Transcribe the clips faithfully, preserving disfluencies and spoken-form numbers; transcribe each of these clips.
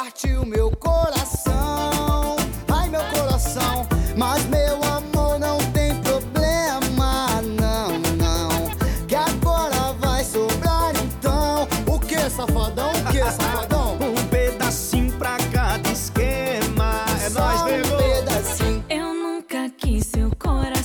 parte o meu coração. Ai, meu coração. Mas meu amor, não tem problema, não, não. Que agora vai sobrar então. O que, safadão? O que, safadão? Um pedacinho pra cada esquema. É só nóis, nego. Um pedacinho. Eu nunca quis seu coração.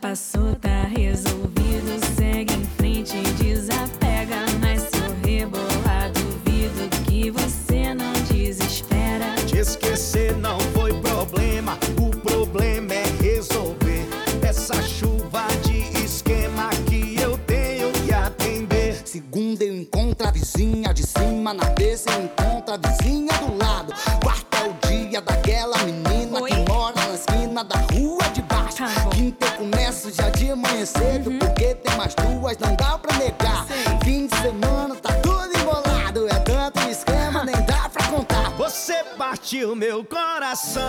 Passou, tá resolvido, segue em frente, desapega, mas se eu rebolar, duvido que você não desespera. Te esquecer não foi problema, o problema é resolver essa chuva de esquema que eu tenho que atender. Segunda eu encontro a vizinha de cima, na terça eu encontro a vizinha do lado, quarta é o dia daquela menina. Oi? Que mora na esquina da rua de baixo, tá. Quinta eu começo já de manhã cedo, uhum. Porque tem mais duas, não dá pra negar. Sim. Fim de semana tá tudo embolado, é tanto esquema, nem dá pra contar. Você partiu meu coração.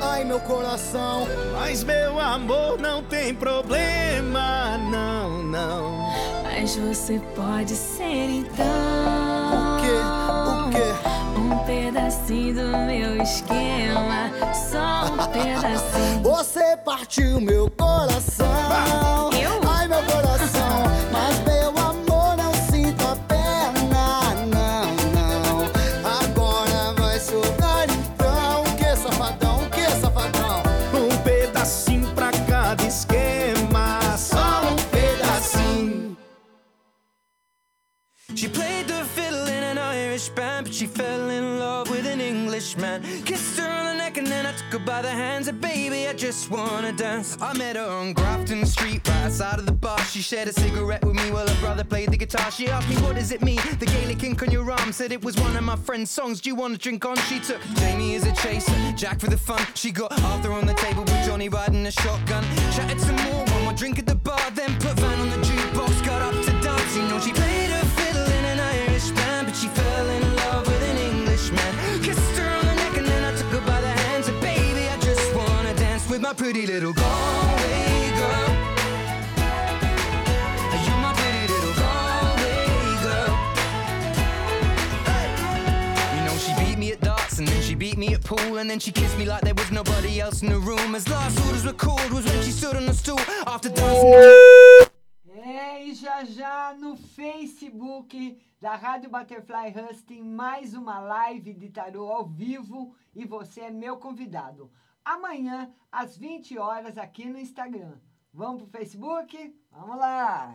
Ai, meu coração. Mas meu amor, não tem problema, não, não. Mas você pode ser então. O quê? O quê? Um pedacinho do meu esquema, só um pedacinho. Você partiu meu coração. Eu? Ai, meu coração. Mas meu amor, não sinto a perna, não, não. Agora vai sobrar então. O que, safadão? O que, safadão? Um pedacinho pra cada esquema, só um pedacinho. She played the fiddle in an Irish band, but she fell in love with an Englishman. Kissed her on the neck and then I took her by the hands. And baby, I just wanna dance. I met her on Grafton Street, right outside of the bar. She shared a cigarette with me while her brother played the guitar. She asked me, what does it mean? The Gaelic ink on your arm. Said it was one of my friend's songs. Do you wanna drink on? She took Jamie as a chaser, Jack for the fun. She got Arthur on the table with Johnny riding a shotgun. Chatted some more, one more drink at the bar. Then put Van on the jukebox, got up to dance. You know she played her fiddle in an Irish band, but she fell in love with an Englishman. Kissed her on the neck and then I took her by the hands. And baby, I just wanna dance with my pretty little Galway girl. You're my pretty little Galway girl. You know she beat me at darts and then she beat me at pool. And then she kissed me like there was nobody else in the room. As last orders were called was when she stood on the stool after dancing. É, e já já no Facebook da Rádio Butterfly Hust tem mais uma live de tarô ao vivo e você é meu convidado. Amanhã, às vinte horas, aqui no Instagram. Vamos pro Facebook? Vamos lá!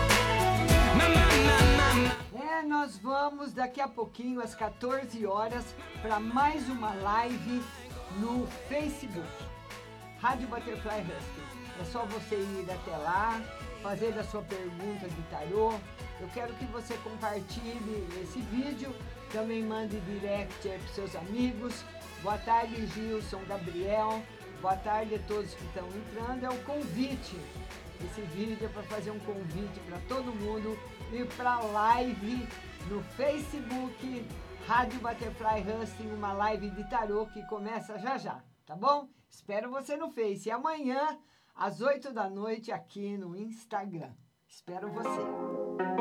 É, nós vamos daqui a pouquinho, às quatorze horas, para mais uma live no Facebook. Rádio Butterfly Husky. É só você ir até lá, fazer a sua pergunta de tarô. Eu quero que você compartilhe esse vídeo, também mande direct para os seus amigos. Boa tarde, Gilson, Gabriel. Boa tarde a todos que estão entrando. É um convite. Esse vídeo é para fazer um convite para todo mundo e para live no Facebook, Rádio Butterfly Husting, uma live de tarô que começa já já, tá bom? Espero você no Face. E amanhã, às oito da noite, aqui no Instagram. Espero você.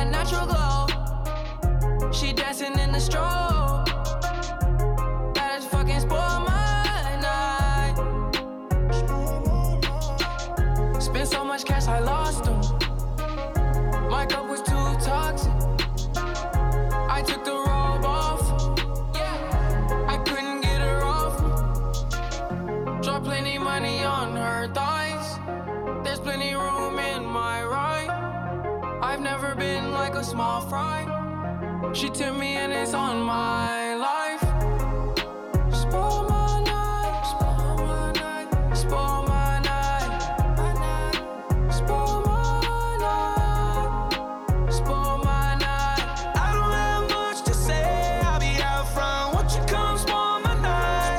that natural glow. She dancing in the strobe. That fucking spoiled my night. Spent so much cash, I lost them. My cup was too toxic. I took the robe off. Yeah, I couldn't get her off. Dropped plenty money on her thighs. There's plenty room in my right. I've never been like a small fry. She took me and it's on my life. Spoil my night, spoil my night, spoil my night, my night, spoil my night, spoil my night. I don't have much to say, I'll be out front. Won't you come spoil my night?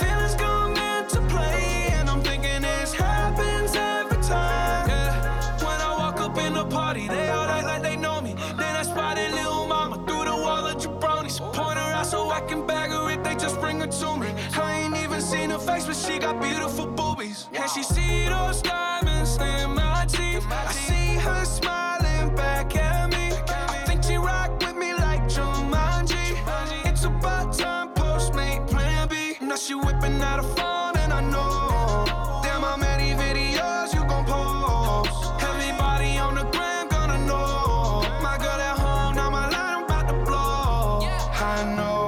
Feelings come into play and I'm thinking this happens every time. Yeah. When I walk up in the party, they all act like they know me. Then I spot it. I can bag her if they just bring her to me. I ain't even seen her face, but she got beautiful boobies. And she see those diamonds in my teeth. I see her smiling back at me. I think she rock with me like Jumanji. It's about time Postmate Plan B. Now she whipping out a phone and I know. Damn, how many videos you gon' post? Everybody on the gram gonna know. My girl at home, now my line, I'm about to blow. I know.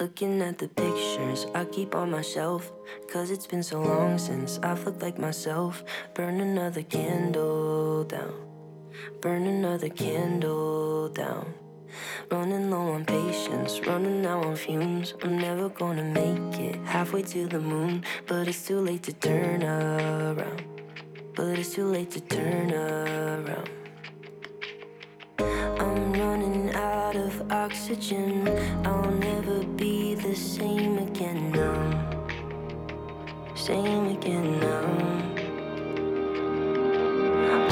Looking at the pictures I keep on my shelf, cause it's been so long since I've looked like myself. Burn another candle down, burn another candle down. Running low on patience, running out on fumes. I'm never gonna make it halfway to the moon. But it's too late to turn around, but it's too late to turn around. I'm running out of oxygen. I'll never be the same again now. Same again now.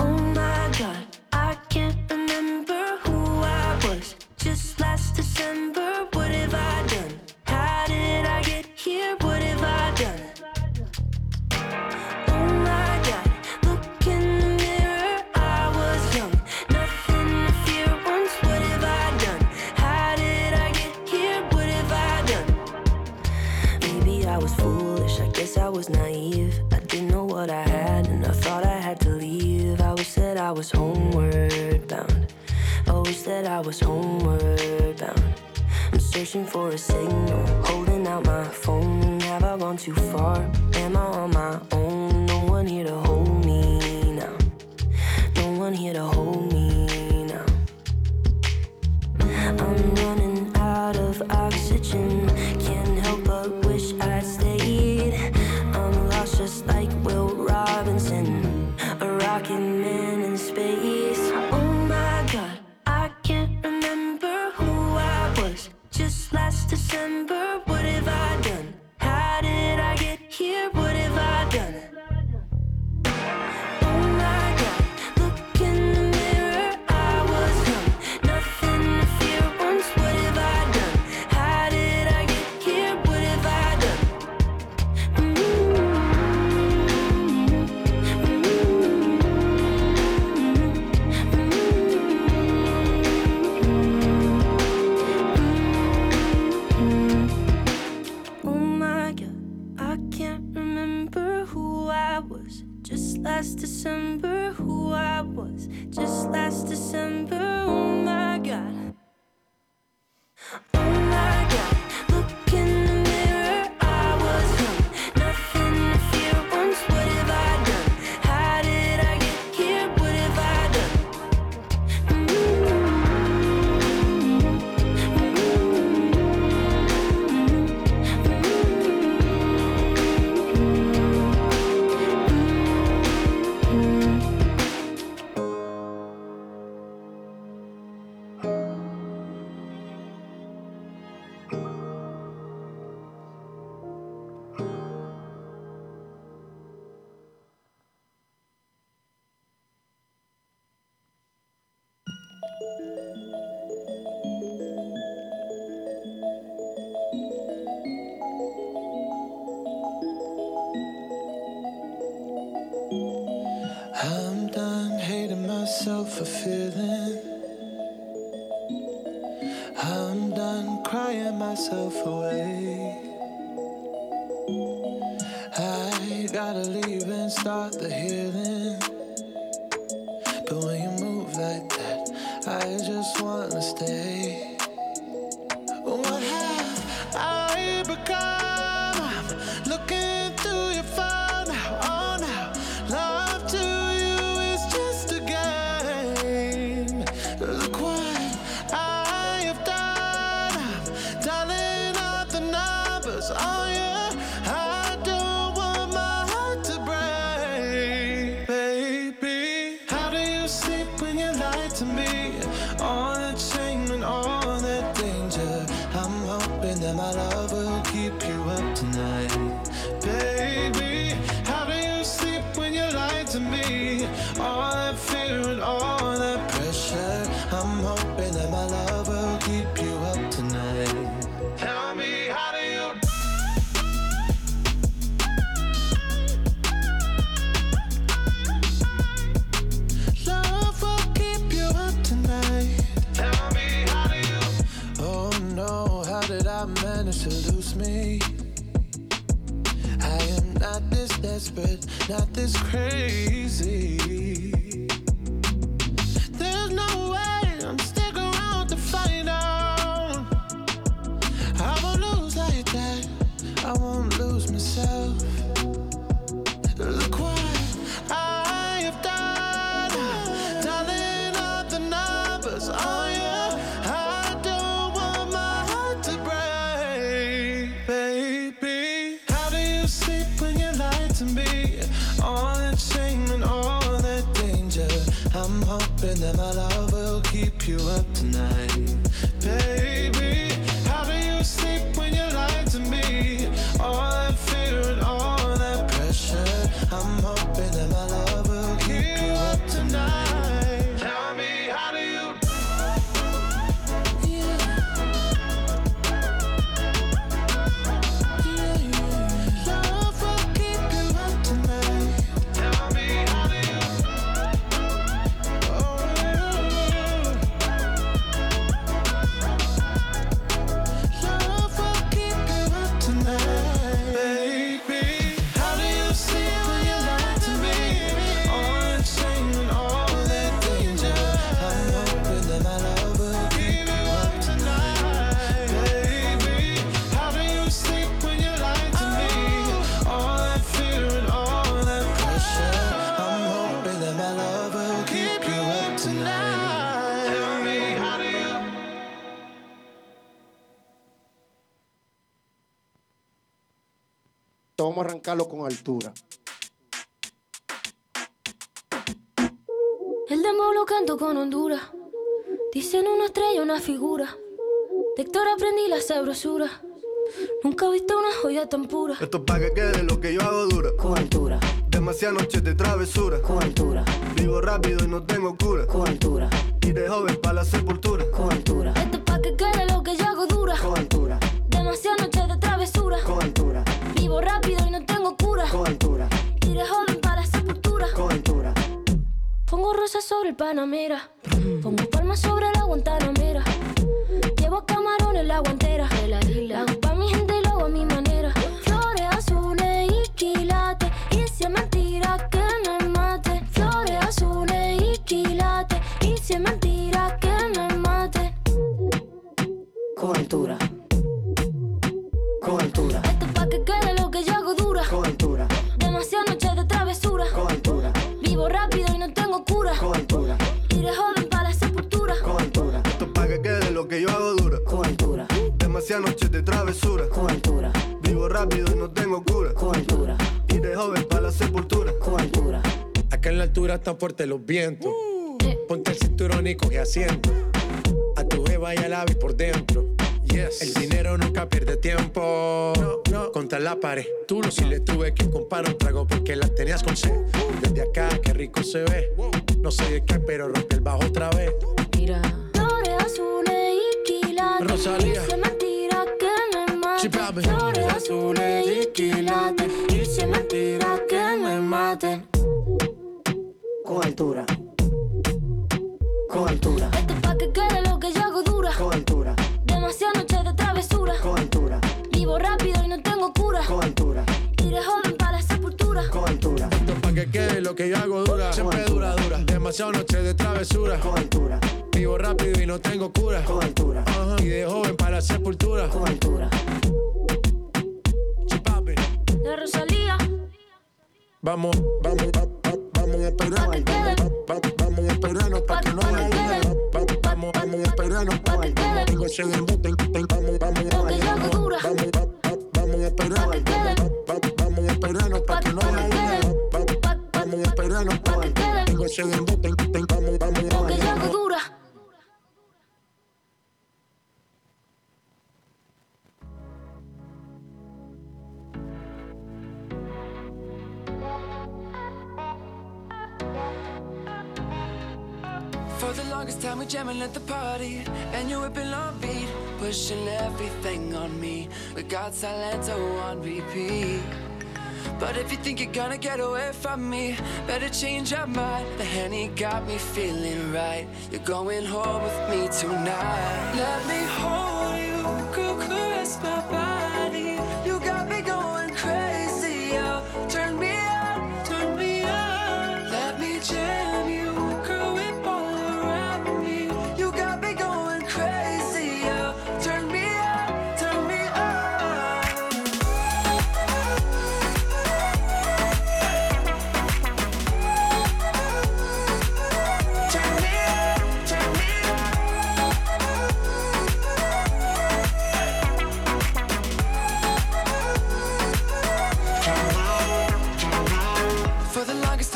Oh my God, I can't remember who I was just last December. What have I done? How did I get here? What have I done? I was naive, I didn't know what I had, and I thought I had to leave. I always said I was homeward bound, always said I was homeward bound. I'm searching for a signal, holding out my phone. Have I gone too far? Am I on my own? No one here to hold me now, no one here to hold me now. I'm running out of oxygen, can't help but wish I'd stayed. I'm lost just like Will Robinson, a rocket man in space. Oh my God, I can't remember who I was just last December. What have I done? How did I get here? What have I done? For feeling I'm done crying myself away. I gotta leave and start the healing. But when you move like that, I just wanna stay. What have I become? I'm looking through your phone now. Oh now, love to not this crazy. There's no way I'm sticking around to find out. I won't lose like that. I won't lose myself. Look what I have done, dialing up the numbers on you. I don't want my heart to break, baby. How do you sleep when you lie to me? All that shame and all that danger. I'm hoping that my love will keep you up tonight, baby. How do you sleep when you lie to me? All that fear and all that pressure. I'm hoping that my love will keep you up tonight. Tell me, how do you? Então vamos arrancarlo com altura. El dembow lo canto con Honduras. Dicen una estrella, una figura. De Héctor aprendí la sabrosura. Nunca he visto una joya tan pura. Esto es pa' que quede lo que yo hago dura. Con altura. Demasiadas noches de travesura. Con altura. Vivo rápido y no tengo cura. Con altura. Y de joven pa' la sepultura. Con altura. Esto es pa' que quede lo que yo hago dura. Con altura. Demasiadas noches de travesura. Con altura. Vivo rápido y no tengo cura. Con altura. Y de joven para la sepultura. Con altura. Pongo rosas sobre el Panamera. Mm. Pongo palmas sobre la Guantanamera. Llevo camarones la guantera. De la isla. Hago pa' mi gente y lo hago a mi manera. Flores azules y quilates. Y si es mentira que me mate. Flores azules y quilates. Y si no tengo cura. Con altura. Iré joven para la sepultura. Con altura. Esto pa' que quede lo que yo hago dura. Con altura. Demasiadas noches de travesura. Con altura. Vivo rápido y no tengo cura. Con altura. Iré joven para la sepultura. Con altura. Acá en la altura están fuertes los vientos. Uh, yeah. Ponte el cinturón y coge asiento. A tu jeva y al ave por dentro. Yes. El dinero nunca pierde tiempo. No, no. Contra la pared. Tú no, si le tuve que comprar un trago porque la tenías con sed. Desde acá, qué rico se ve. No sé de qué, pero rompe el bajo otra vez. Mira, flores azules y quilates. Rosalía. Y se me tira que me mate. Flores azules y quilates. Y se me tira que me mate. Con altura. Con altura. Este es pa' que quede lo que yo hago dura. Con altura. Demasiadas noches de travesura. Con altura. Vivo rápido y no tengo cura. Con altura. Iré joven para la sepultura. Con altura. Esto es pa' que quede lo que yo hago dura. Siempre dura, dura. Demasiadas noches de travesura. Con altura. Vivo rápido y no tengo cura. Con altura. Uh-huh. Y de joven para la sepultura. Con altura. Chipapi. La Rosalía. Vamos, vamos, vamos. Vamos a esperarnos, vamos a esperarnos pa' que no haya duda. Vamos, vamos a esperarnos, tengo sed de bote, vamos, vamos a esperarnos, vamos a esperarnos, vamos a esperarnos pa' que no haya duda. Vamos a esperarnos, tengo sed de bote, vamos, vamos a esperarnos. For the longest time we're jamming at the party, and you're whipping on beat, pushing everything on me. We got Silento on repeat. But if you think you're gonna get away from me, better change your mind. The Henny got me feeling right. You're going home with me tonight. Let me hold you, could caress my body. You got me going crazy, yo. Turn me on, turn me on. Let me jam you.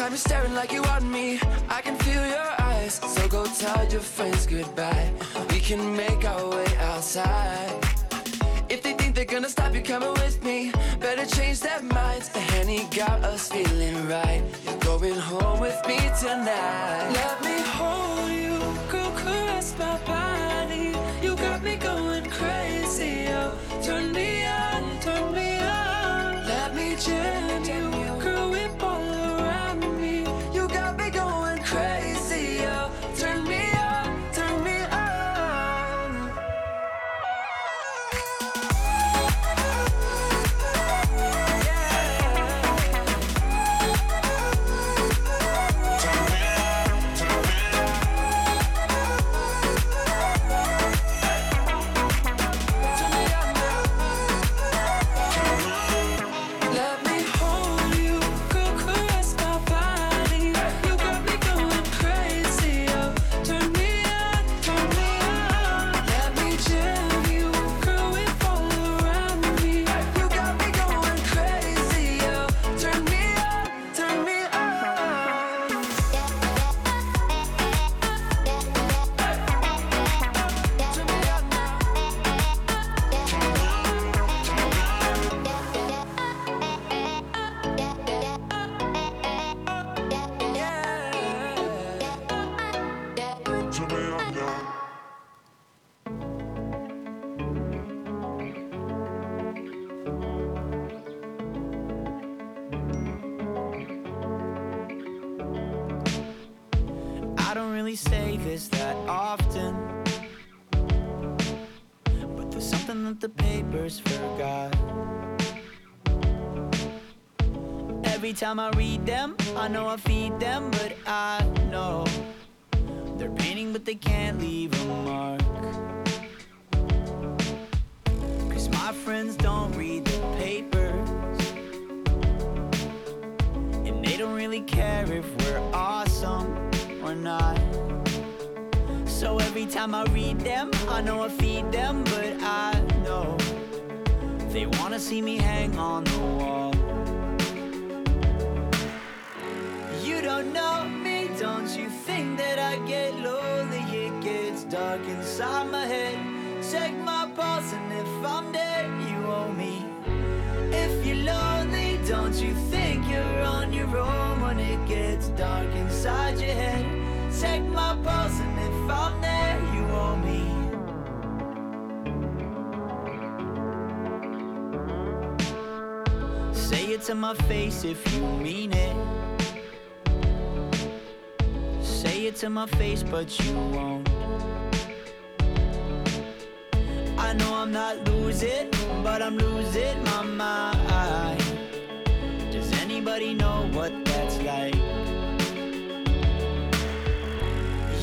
You're staring like you want me, I can feel your eyes. So go tell your friends goodbye. We can make our way outside. If they think they're gonna stop you coming with me, better change their minds. The Henny got us feeling right. You're going home with me tonight. Let me hold you, go caress my body. You got me going crazy, oh. Turn me on, turn me on. Let me jam you, girl, we're both. Every time I read them, I know I feed them, but I know they're painting, but they can't leave a mark. Cause my friends don't read the papers, and they don't really care if we're awesome. time I read them, I know I feed them, but I know they wanna see me hang on the wall. You don't know me, don't you think that I get lonely? It gets dark inside my head. Check my pulse, and if I'm dead, you owe me. If you're lonely, don't you think you're on your own when it gets dark inside your head? Check my pulse, and if I'm there, you owe me. Say it to my face if you mean it. Say it to my face, but you won't. I know I'm not losing, but I'm losing my mind. Does anybody know what that's like?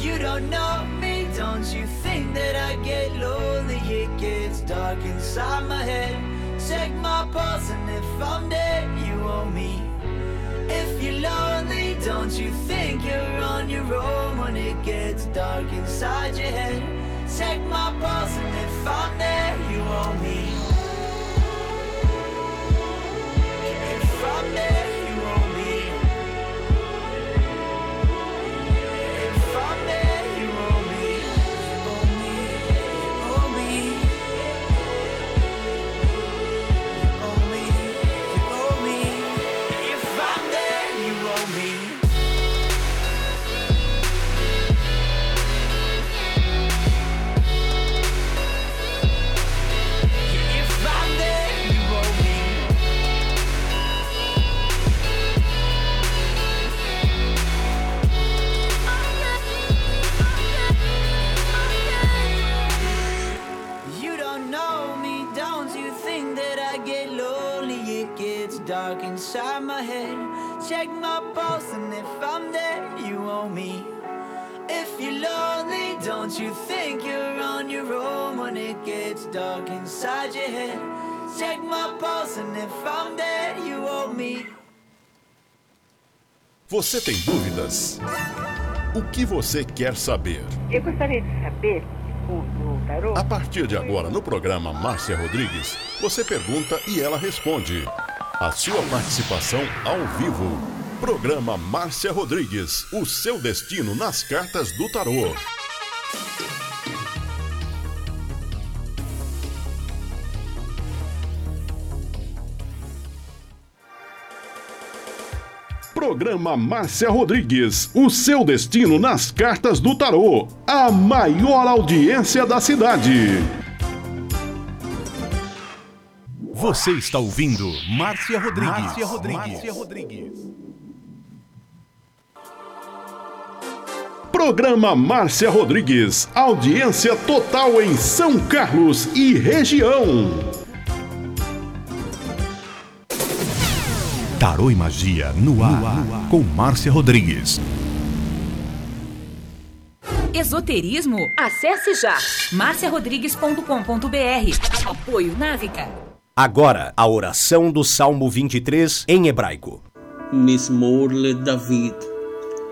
You don't know me, don't you think that I get lonely? It gets dark inside my head. Check my pulse, and if I'm dead, you owe me. If you're lonely, don't you think you're on your own when it gets dark inside your head? Check my pulse, and if I'm there, you owe me. If I'm there, you owe me. If I'm there, you owe me. Owe me, owe me. Owe me, owe me. If I'm there, you owe me. Dark inside my head. Check my pulse, and if I'm there, you owe me. If you're lonely, don't you think you're on your own when it gets dark inside your head? Check my pulse, and if I'm there, you owe me. Você tem dúvidas? O que você quer saber? Eu gostaria de saber. A partir de agora, no programa Márcia Rodrigues, você pergunta e ela responde. A sua participação ao vivo. Programa Márcia Rodrigues, o seu destino nas cartas do tarô. Programa Márcia Rodrigues, o seu destino nas cartas do tarô. A maior audiência da cidade. Você está ouvindo Márcia Rodrigues. Márcia Rodrigues. Márcia Rodrigues. Programa Márcia Rodrigues. Audiência total em São Carlos e região. Tarô e Magia no ar, no ar, no ar. Com Márcia Rodrigues. Esoterismo? Acesse já márcia rodrigues ponto com ponto b r. Apoio Návica. Agora, a oração do Salmo vinte e três, em hebraico. Mismor le David,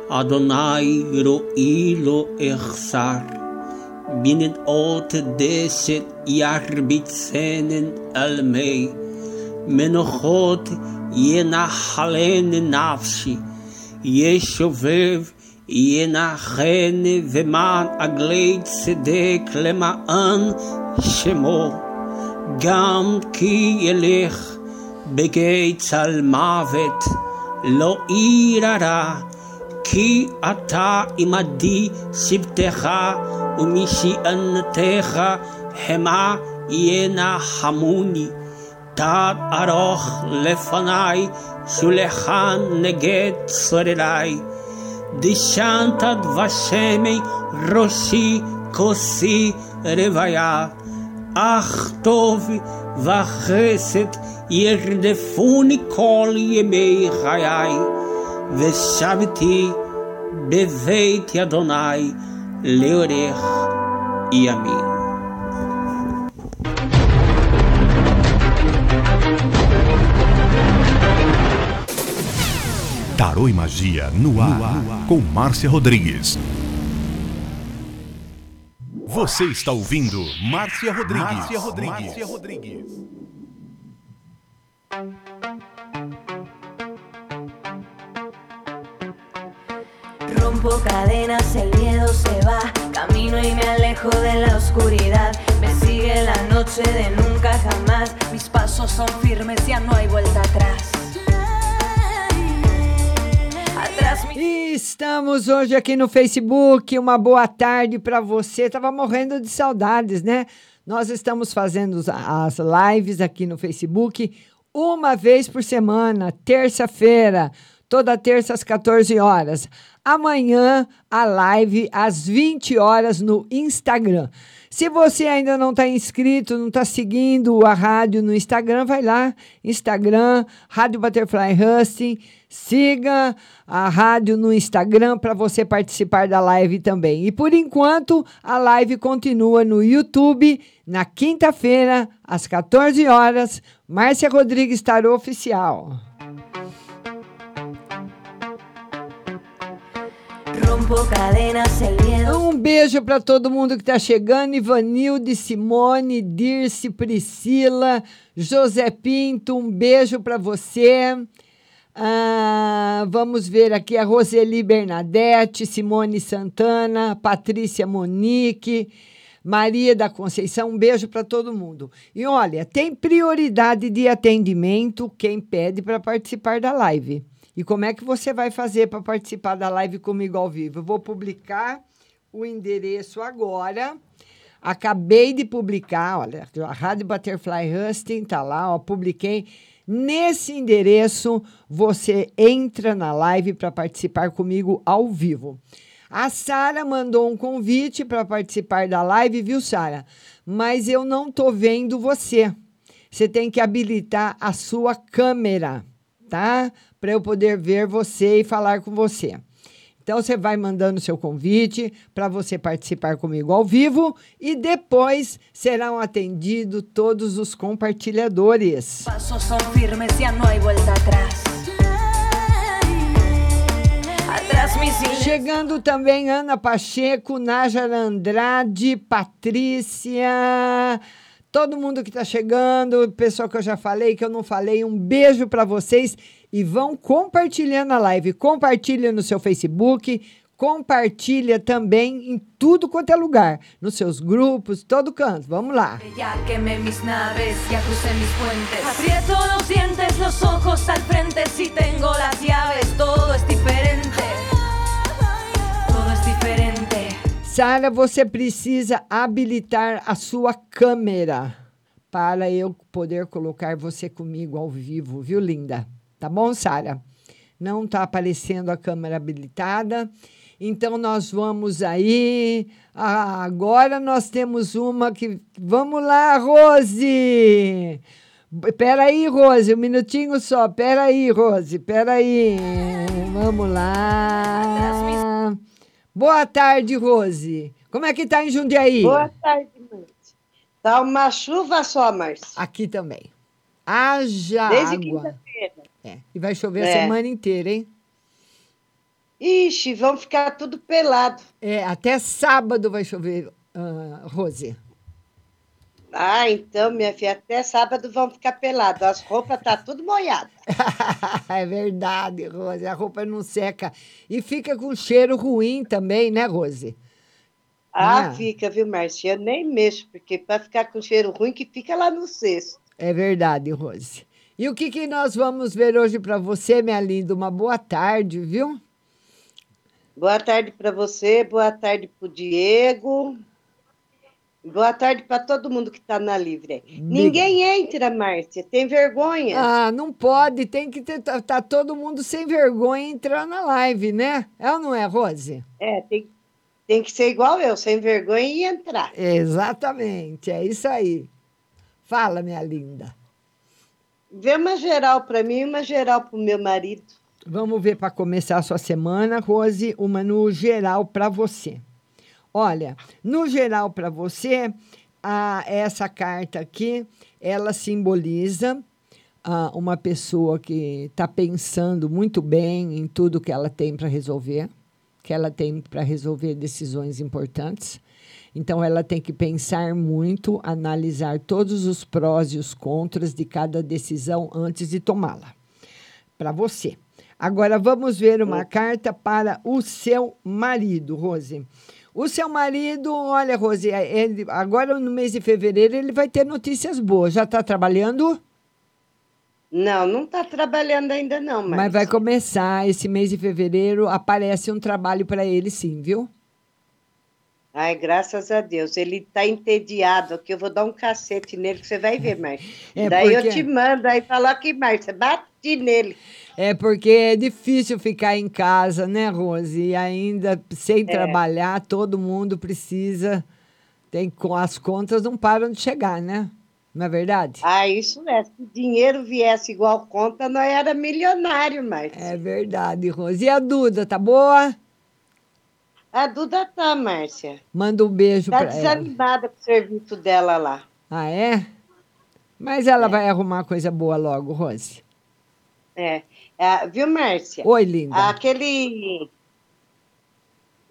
Adonai ro'i lo echsar, binet ot deset yarbitzenen almei, menochot yenachalene nafshi, yeshovev yenachene veman agleit sedek lema'an shemo. גם כי ילך בגיא צל מוות לא ירא, כי אתה עמדי שבטך ומשענתך המה ינחמוני. תערוך לפני שולחן נגד צוררי, דשנת דבשי ראשי כוסי רוויה. אך טוב וחסד ירדפוני כל ימי חיי, ושבתי בבית אדוני לאורך ימים. Tarô e Magia no ar, no ar. Com Márcia Rodrigues. Você está ouvindo Márcia Rodrigues. Márcia Rodrigues. Márcia Rodrigues. Rompo cadenas, el miedo se va. Camino y me alejo de la oscuridad. Me sigue la noche de nunca jamás. Mis pasos son firmes, ya no hay vuelta atrás. Estamos hoje aqui no Facebook, uma boa tarde para você, tava morrendo de saudades, né? Nós estamos fazendo as lives aqui no Facebook uma vez por semana, terça-feira, toda terça às quatorze horas. Amanhã a live às vinte horas no Instagram. Se você ainda não está inscrito, não está seguindo a rádio no Instagram, vai lá, Instagram, Rádio Butterfly Husting, siga a rádio no Instagram para você participar da live também. E por enquanto, a live continua no YouTube, na quinta-feira, às quatorze horas, Márcia Rodrigues Tarô Oficial. Um beijo para todo mundo que está chegando, Ivanilde, Simone, Dirce, Priscila, José Pinto, um beijo para você. Ah, vamos ver aqui a Roseli Bernadette, Simone Santana, Patrícia Monique, Maria da Conceição, um beijo para todo mundo. E olha, tem prioridade de atendimento quem pede para participar da live. E como é que você vai fazer para participar da live comigo ao vivo? Eu vou publicar o endereço agora. Acabei de publicar, olha, a Rádio Butterfly Husting está lá, ó, publiquei. Nesse endereço, você entra na live para participar comigo ao vivo. A Sara mandou um convite para participar da live, viu, Sara? Mas eu não estou vendo você. Você tem que habilitar a sua câmera, tá? Para eu poder ver você e falar com você. Então, você vai mandando seu convite para você participar comigo ao vivo e depois serão atendidos todos os compartilhadores. Passos são firmes e não há volta atrás. Chegando também Ana Pacheco, Nájara Andrade, Patrícia... Todo mundo que está chegando, pessoal que eu já falei, que eu não falei, um beijo para vocês e vão compartilhando a live. Compartilha no seu Facebook, compartilha também em tudo quanto é lugar, nos seus grupos, todo canto. Vamos lá. Já queimei minhas naves, já cruzei meus puentes. Aprieto os dientes, os olhos al frente, si tenho as llaves, todo é diferente. Todo é diferente. Sara, você precisa habilitar a sua câmera para eu poder colocar você comigo ao vivo, viu, linda? Tá bom, Sara? Não está aparecendo a câmera habilitada. Então, nós vamos aí. Ah, agora nós temos uma que... Vamos lá, Rose! Espera aí, Rose, um minutinho só. Espera aí, Rose, espera aí. Vamos lá. Boa tarde, Rose. Como é que tá em Jundiaí? Boa tarde, Márcia. Tá uma chuva só, Márcia. Aqui também. Haja Desde água. Desde quinta-feira. É. E vai chover é. a semana inteira, hein? Ixi, vão ficar tudo pelado. É, até sábado vai chover, uh, Rose. Ah, então, minha filha, até sábado vão ficar pelados. As roupas estão tá tudo molhadas. É verdade, Rose. A roupa não seca. E fica com cheiro ruim também, né, Rose? Ah, ah. fica, viu, Márcia? Eu nem mexo, porque para ficar com cheiro ruim que fica lá no cesto. É verdade, Rose. E o que, que nós vamos ver hoje para você, minha linda? Uma boa tarde, viu? Boa tarde para você, boa tarde para o Diego... Boa tarde para todo mundo que está na livre. Diga. Ninguém entra, Márcia. Tem vergonha. Ah, não pode. Tem que ter... Tá todo mundo sem vergonha entrar na live, né? É ou não é, Rose? É, tem, tem que ser igual eu, sem vergonha e entrar. Exatamente. É isso aí. Fala, minha linda. Vê uma geral para mim e uma geral para o meu marido. Vamos ver para começar a sua semana, Rose, uma no geral para você. Olha, no geral para você, a, essa carta aqui, ela simboliza a, uma pessoa que está pensando muito bem em tudo que ela tem para resolver, que ela tem para resolver decisões importantes. Então, ela tem que pensar muito, analisar todos os prós e os contras de cada decisão antes de tomá-la. Para você. Agora, vamos ver uma carta para o seu marido, Rose. O seu marido, olha, Rose, ele, agora no mês de fevereiro ele vai ter notícias boas. Já está trabalhando? Não, não está trabalhando ainda não. Mas... mas vai começar esse mês de fevereiro, aparece um trabalho para ele sim, viu? Ai, graças a Deus. Ele está entediado aqui. Eu vou dar um cacete nele que você vai ver, Márcia. É Daí porque... eu te mando. Aí fala aqui, Márcia, bati nele. É porque é difícil ficar em casa, né, Rose? E ainda sem é. trabalhar, todo mundo precisa. Tem... As contas não param de chegar, né? Não é verdade? Ah, isso é. Se o dinheiro viesse igual conta, nós era milionário, Márcia. É verdade, Rose. E a Duda, tá boa? A Duda tá, Márcia. Manda um beijo tá pra ela. Tá desanimada com o serviço dela lá. Ah, é? Mas ela é. vai arrumar coisa boa logo, Rose. É. é viu, Márcia? Oi, linda. Aquele...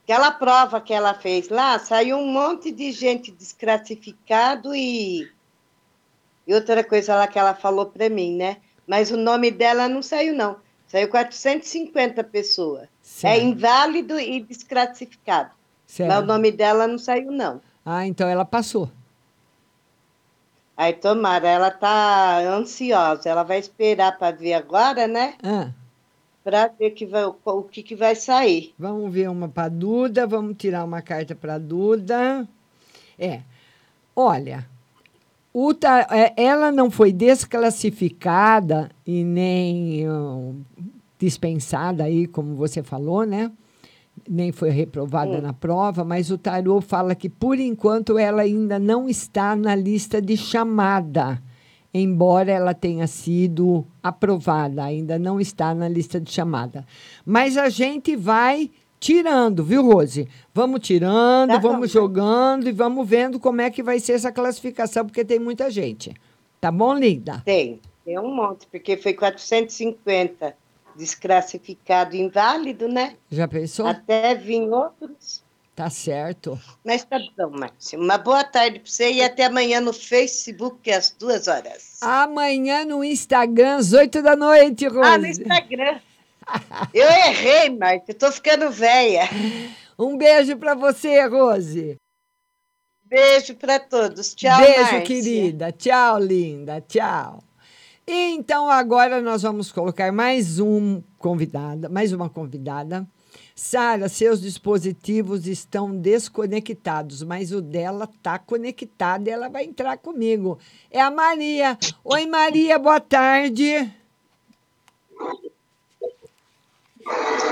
Aquela prova que ela fez lá, saiu um monte de gente desclassificado e... E outra coisa lá que ela falou pra mim, né? Mas o nome dela não saiu, não. Saiu quatrocentas e cinquenta pessoas. Sim. É inválido e desclassificado. Sério? Mas o nome dela não saiu, não. Ah, então ela passou. Aí, tomara, ela tá ansiosa. Ela vai esperar para ver agora, né? Ah. Para ver que vai, o que, que vai sair. Vamos ver uma para Duda. Vamos tirar uma carta para Duda. É. Olha... Uta, ela não foi desclassificada e nem uh, dispensada, aí, como você falou, né? Nem foi reprovada é. na prova, mas o tarô fala que, por enquanto, ela ainda não está na lista de chamada, embora ela tenha sido aprovada, ainda não está na lista de chamada. Mas a gente vai tirando, viu, Rose? Vamos tirando, tá vamos bom, jogando e vamos vendo como é que vai ser essa classificação, porque tem muita gente. Tá bom, linda? Tem, tem um monte, porque foi quatrocentos e cinquenta desclassificado inválido, né? Já pensou? Até vim outros. Tá certo. Mas tá bom, Márcia. Uma boa tarde para você e até amanhã no Facebook, às duas horas. Amanhã no Instagram, às oito da noite, Rose. Ah, no Instagram. Eu errei, Márcia. Tô ficando velha. Um beijo pra você, Rose. Beijo pra todos. Tchau, Márcia. Beijo, querida. Tchau, linda. Tchau. Então, agora nós vamos colocar mais um convidada, mais uma convidada. Sara, seus dispositivos estão desconectados, mas o dela tá conectado e ela vai entrar comigo. É a Maria. Oi, Maria. Boa tarde.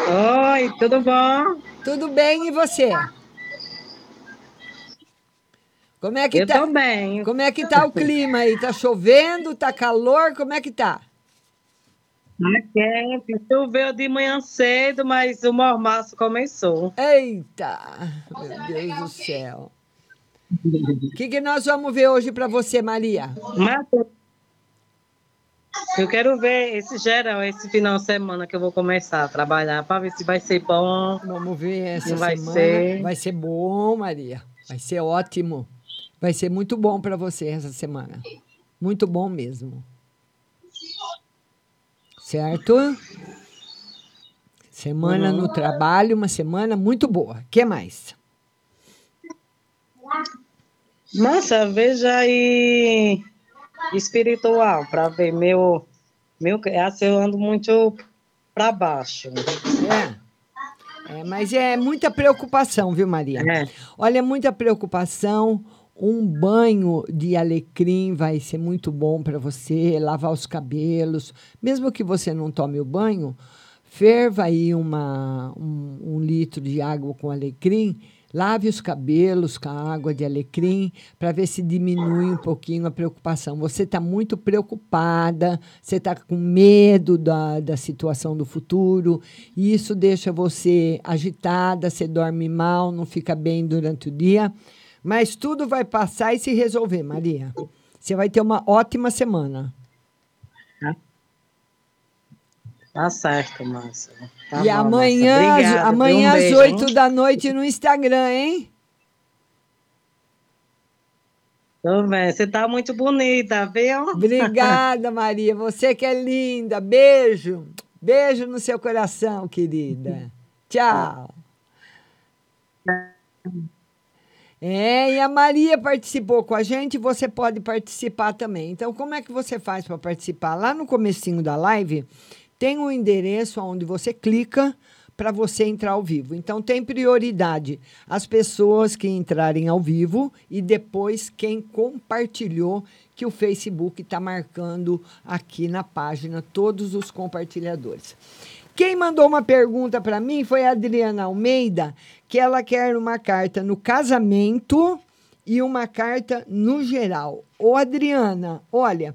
Oi, tudo bom? Tudo bem, e você? Como é que Eu tá? tô bem. Como é que tá o clima aí? Tá chovendo, tá calor, como é que tá? Tá quente, choveu de manhã cedo, mas o mormaço começou. Eita, meu Deus do céu. O que, que nós vamos ver hoje para você, Maria? Matheus. Eu quero ver esse geral, esse final de semana que eu vou começar a trabalhar, para ver se vai ser bom. Vamos ver essa vai semana. Ser. Vai ser bom, Maria. Vai ser ótimo. Vai ser muito bom para você essa semana. Muito bom mesmo. Certo? Semana hum. no trabalho, uma semana muito boa. O que mais? Nossa, veja aí... espiritual, para ver meu... meu assim, eu ando muito para baixo. É. é, mas é muita preocupação, viu, Maria? É. Olha, muita preocupação. Um banho de alecrim vai ser muito bom para você, lavar os cabelos. Mesmo que você não tome o banho, ferva aí uma, um, um litro de água com alecrim. Lave os cabelos com a água de alecrim para ver se diminui um pouquinho a preocupação. Você está muito preocupada, você está com medo da, da situação do futuro, e isso deixa você agitada, você dorme mal, não fica bem durante o dia. Mas tudo vai passar e se resolver, Maria. Você vai ter uma ótima semana. Tá certo, Márcia. Tá e bom, amanhã, Márcia. Obrigada, amanhã um beijo, às oito hein? da noite no Instagram, hein? Tô bem. Você tá muito bonita, viu? Obrigada, Maria. Você que é linda. Beijo. Beijo no seu coração, querida. Tchau. É, e a Maria participou com a gente, você pode participar também. Então, como é que você faz para participar? Lá no comecinho da live... tem um endereço onde você clica para você entrar ao vivo. Então, tem prioridade as pessoas que entrarem ao vivo e depois quem compartilhou, que o Facebook está marcando aqui na página todos os compartilhadores. Quem mandou uma pergunta para mim foi a Adriana Almeida, que ela quer uma carta no casamento e uma carta no geral. Ô, Adriana, olha...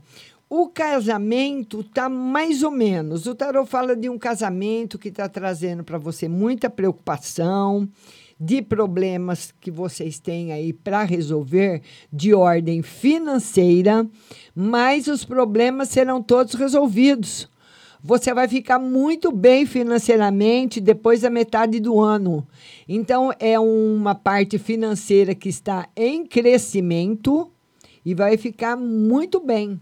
o casamento está mais ou menos. O tarô fala de um casamento que está trazendo para você muita preocupação, de problemas que vocês têm aí para resolver, de ordem financeira, mas os problemas serão todos resolvidos. Você vai ficar muito bem financeiramente depois da metade do ano. Então, é uma parte financeira que está em crescimento e vai ficar muito bem.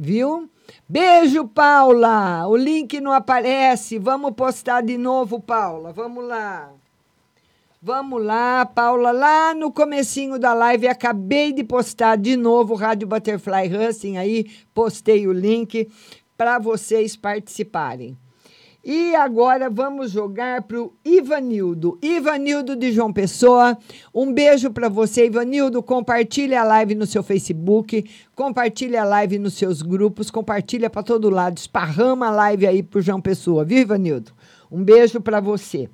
Viu? Beijo, Paula! O link não aparece. Vamos postar de novo, Paula. Vamos lá. Vamos lá, Paula. Lá no comecinho da live, acabei de postar de novo o Rádio Butterfly Hustling. Aí, postei o link para vocês participarem. E agora vamos jogar para o Ivanildo. Ivanildo de João Pessoa, um beijo para você, Ivanildo. Compartilha a live no seu Facebook, compartilha a live nos seus grupos, compartilha para todo lado, esparrama a live aí para o João Pessoa, viu, Ivanildo? Um beijo para você.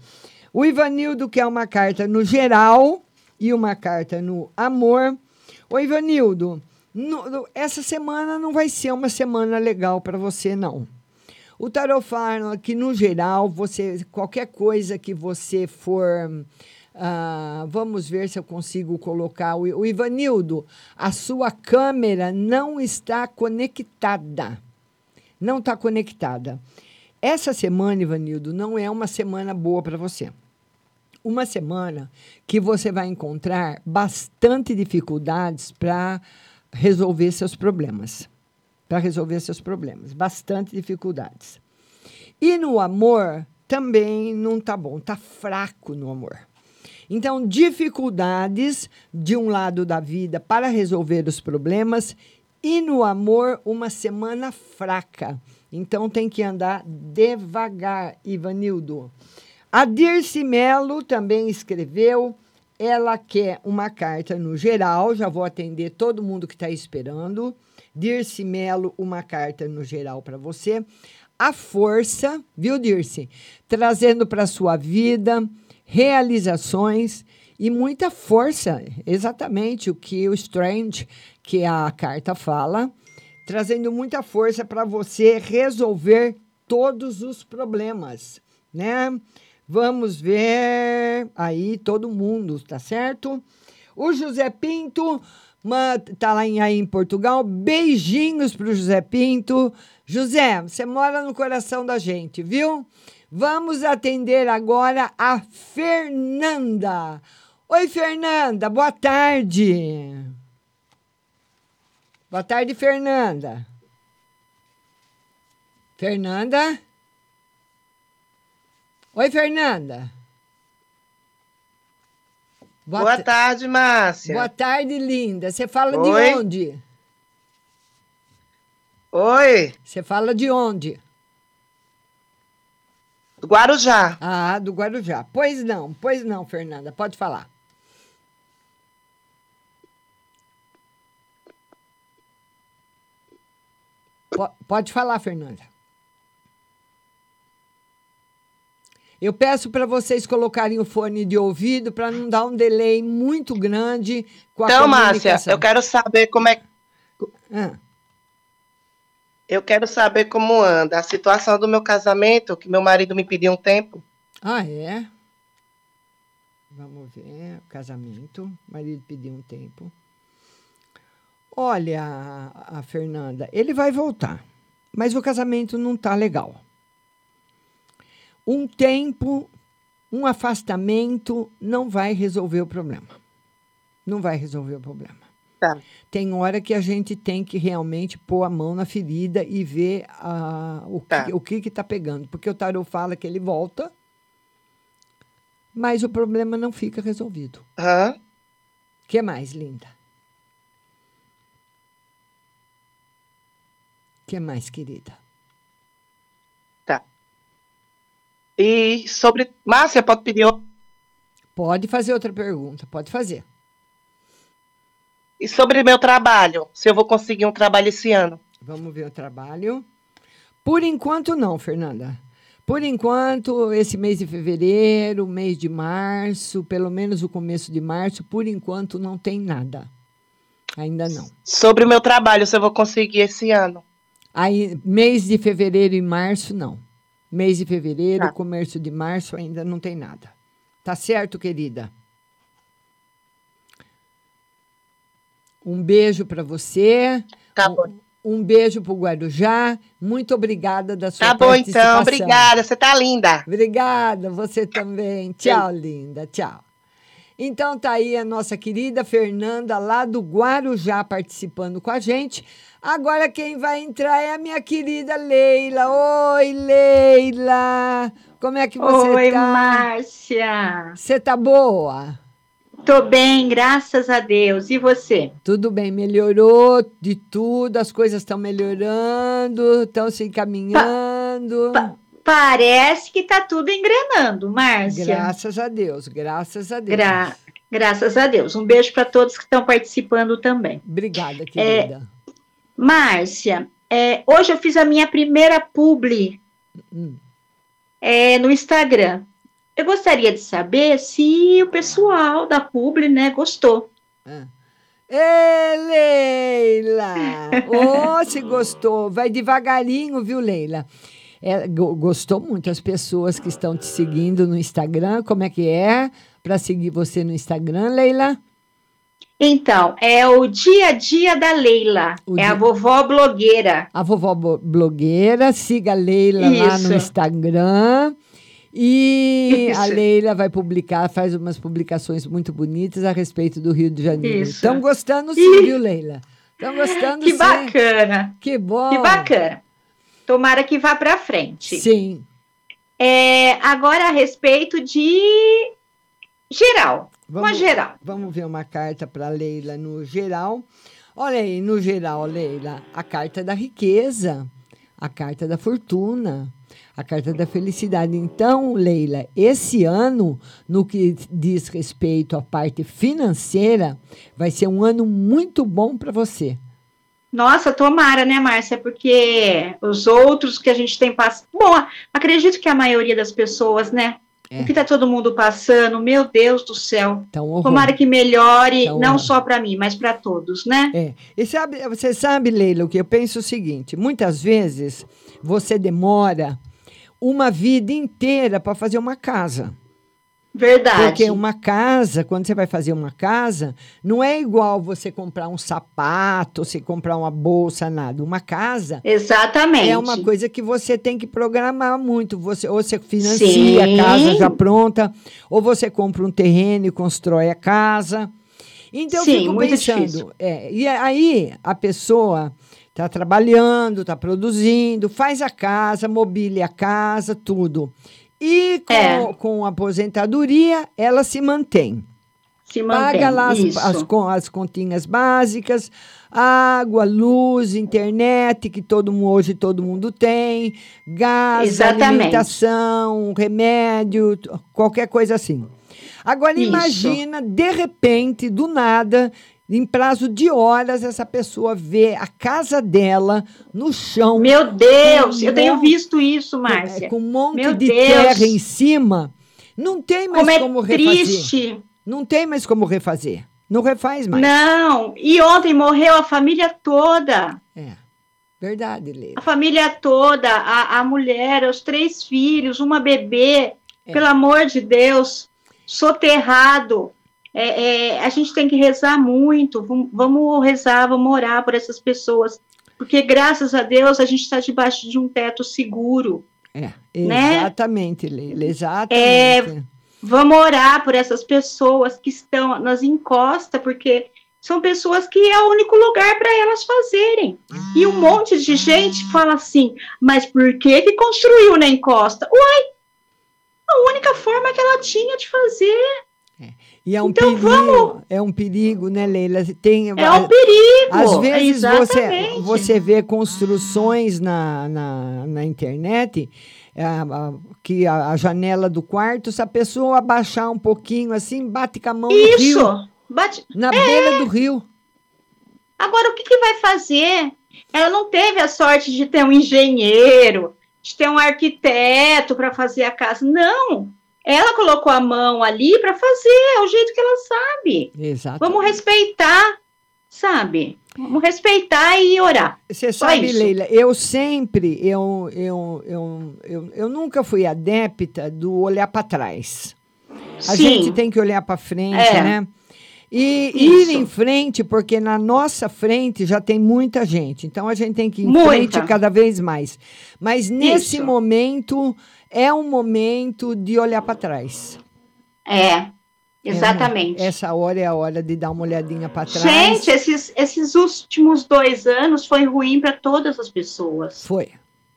O Ivanildo quer uma carta no geral e uma carta no amor. Ô, Ivanildo, no, essa semana não vai ser uma semana legal para você, não. O tarô fala que, no geral, você, qualquer coisa que você for... Uh, vamos ver se eu consigo colocar... O, o Ivanildo, a sua câmera não está conectada. Não está conectada. Essa semana, Ivanildo, não é uma semana boa para você. Uma semana que você vai encontrar bastante dificuldades para resolver seus problemas. para resolver seus problemas, bastante dificuldades. E no amor, também não tá bom, tá fraco no amor. Então, dificuldades de um lado da vida para resolver os problemas e no amor, uma semana fraca. Então, tem que andar devagar, Ivanildo. A Dirce Melo também escreveu, ela quer uma carta no geral, já vou atender todo mundo que está esperando. Dirce Melo, uma carta no geral para você. A força, viu, Dirce? Trazendo para a sua vida realizações e muita força. Exatamente o que o Strange, que a carta fala. Trazendo muita força para você resolver todos os problemas, né? Vamos ver aí todo mundo, tá certo? O José Pinto... está lá aí em Portugal. Beijinhos para o José Pinto. José, você mora no coração da gente, viu? Vamos atender agora a Fernanda. Oi, Fernanda, boa tarde. Boa tarde, Fernanda. Fernanda? Oi, Fernanda. Boa, Boa t- tarde, Márcia. Boa tarde, linda. Você fala Oi? de onde? Oi? Você fala de onde? Do Guarujá. Ah, do Guarujá. Pois não, pois não, Fernanda. Pode falar. Po- pode falar, Fernanda. Eu peço para vocês colocarem o fone de ouvido para não dar um delay muito grande com a então, comunicação. Márcia, eu quero saber como é... Ah. Eu quero saber como anda a situação do meu casamento, que meu marido me pediu um tempo. Ah, é? Vamos ver, casamento, marido pediu um tempo. Olha, a Fernanda, ele vai voltar, mas o casamento não está legal. um tempo, um afastamento não vai resolver o problema. Não vai resolver o problema. Tá. Tem hora que a gente tem que realmente pôr a mão na ferida e ver uh, o, tá. que, o que está pegando. Porque o tarô fala que ele volta, mas o problema não fica resolvido. O uhum. que mais, linda? O que mais, querida? Tá. E sobre... Márcia, pode pedir... Pode fazer outra pergunta, pode fazer. E sobre meu trabalho, se eu vou conseguir um trabalho esse ano? Vamos ver o trabalho. Por enquanto, não, Fernanda. Por enquanto, esse mês de fevereiro, mês de março, pelo menos o começo de março, por enquanto não tem nada. Ainda não. Sobre o meu trabalho, se eu vou conseguir esse ano? Aí, mês de fevereiro e março, não. Mês de fevereiro, tá. Começo de março, ainda não tem nada. Tá certo, querida? Um beijo para você. Tá bom. Um, um beijo para o Guarujá. Muito obrigada da sua tá participação. Tá bom, então. Obrigada. Você tá linda. Obrigada. Você também. Tchau, sim. Linda. Tchau. Então, tá aí a nossa querida Fernanda, lá do Guarujá, participando com a gente. Agora, quem vai entrar é a minha querida Leila. Oi, Leila. Como é que você Oi, tá? Oi, Márcia. Você tá boa? Tô bem, graças a Deus. E você? Tudo bem, melhorou de tudo, as coisas estão melhorando, estão se encaminhando. Pa- pa- parece que tá tudo engrenando, Márcia. Graças a Deus, graças a Deus. Gra- graças a Deus. Um beijo para todos que estão participando também. Obrigada, querida. É, Márcia, é, hoje eu fiz a minha primeira publi hum. é, no Instagram. Eu gostaria de saber se o pessoal da publi, né, gostou. Ah. Ei, Leila! Oh, se gostou. Vai devagarinho, viu, Leila? É, gostou muito as pessoas que estão te seguindo no Instagram. Como é que é para seguir você no Instagram, Leila? Então, é o dia a dia da Leila. O é dia... a vovó blogueira. A vovó blogueira. Siga a Leila Isso. lá no Instagram. E Isso. a Leila vai publicar, faz umas publicações muito bonitas a respeito do Rio de Janeiro. Estão gostando sim, Ih. viu, Leila? Estão gostando que sim. Que bacana. Que bom. Que bacana. Tomara que vá para frente. Sim. É, agora, a respeito de geral. Vamos, uma geral. Vamos ver uma carta para Leila no geral. Olha aí, no geral, Leila, a carta da riqueza, a carta da fortuna. A carta da felicidade. Então, Leila, esse ano, no que diz respeito à parte financeira, vai ser um ano muito bom para você. Nossa, tomara, né, Márcia? Porque os outros que a gente tem passado... Bom, acredito que a maioria das pessoas, né? É. O que está todo mundo passando, meu Deus do céu. Então, tomara que melhore, então, não só para mim, mas para todos, né? É. E sabe, você sabe, Leila, o que eu penso é o seguinte, muitas vezes você demora... uma vida inteira para fazer uma casa. Verdade. Porque uma casa, quando você vai fazer uma casa, não é igual você comprar um sapato, você comprar uma bolsa, nada. Uma casa... Exatamente. É uma coisa que você tem que programar muito. Você, ou você financia Sim. a casa já pronta, ou você compra um terreno e constrói a casa. Então, Sim, eu fico pensando... É, e aí, a pessoa... Está trabalhando, está produzindo, faz a casa, mobília a casa, tudo. E com, é. com a aposentadoria, ela se mantém. Se mantém, Paga lá as, as, as continhas básicas, água, luz, internet, que todo, hoje todo mundo tem, gás, Exatamente. alimentação, remédio, qualquer coisa assim. Agora, Isso. imagina, de repente, do nada... Em prazo de horas, essa pessoa vê a casa dela no chão. Meu Deus! Eu tenho visto isso, Márcia. Com um monte de terra em cima. Não tem mais como refazer. Como é triste. Não tem mais como refazer. Não refaz mais. Não. E ontem morreu a família toda. É. Verdade, Leila. A família toda. A, a mulher, os três filhos, uma bebê. É. Pelo amor de Deus. Soterrado. É, é, a gente tem que rezar muito, vamos, vamos rezar, vamos orar por essas pessoas, porque graças a Deus a gente está debaixo de um teto seguro, É, exatamente, né? Leila, exatamente. É, vamos orar por essas pessoas que estão nas encostas, porque são pessoas que é o único lugar para elas fazerem. E um monte de gente fala assim, mas por que que construiu na encosta? Uai, a única forma que ela tinha de fazer. É. E é um então, perigo, vamos... é um perigo, né, Leila? Tem, é um perigo. Às vezes você, você vê construções na, na, na internet, é, que a, a janela do quarto, se a pessoa abaixar um pouquinho assim, bate com a mão Isso. no rio. Isso, bate... na é. beira do rio. Agora, o que, que vai fazer? Ela não teve a sorte de ter um engenheiro, de ter um arquiteto para fazer a casa. Não! Ela colocou a mão ali para fazer, é o jeito que ela sabe. Exato. Vamos respeitar, sabe? Vamos respeitar e orar. Você sabe, isso. Leila, eu sempre, eu, eu, eu, eu, eu nunca fui adepta do olhar para trás. A Sim. gente tem que olhar para frente, é. né? E isso. ir em frente, porque na nossa frente já tem muita gente. Então, a gente tem que ir em muita. frente cada vez mais. Mas nesse isso. momento... é um momento de olhar para trás. É, exatamente. É uma, essa hora é a hora de dar uma olhadinha para trás. Gente, esses, esses últimos dois anos foi ruim para todas as pessoas. Foi,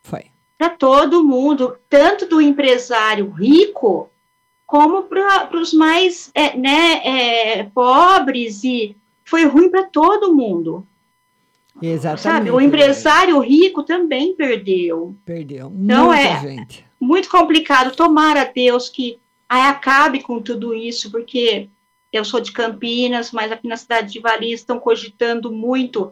foi. Para todo mundo, tanto do empresário rico, como para os mais é, né, é, pobres. E foi ruim para todo mundo. Exatamente. Sabe, o empresário rico também perdeu. Perdeu, então, muita é, gente. Muito complicado, tomara a Deus que acabe com tudo isso, porque eu sou de Campinas, mas aqui na cidade de Valinhos estão cogitando muito,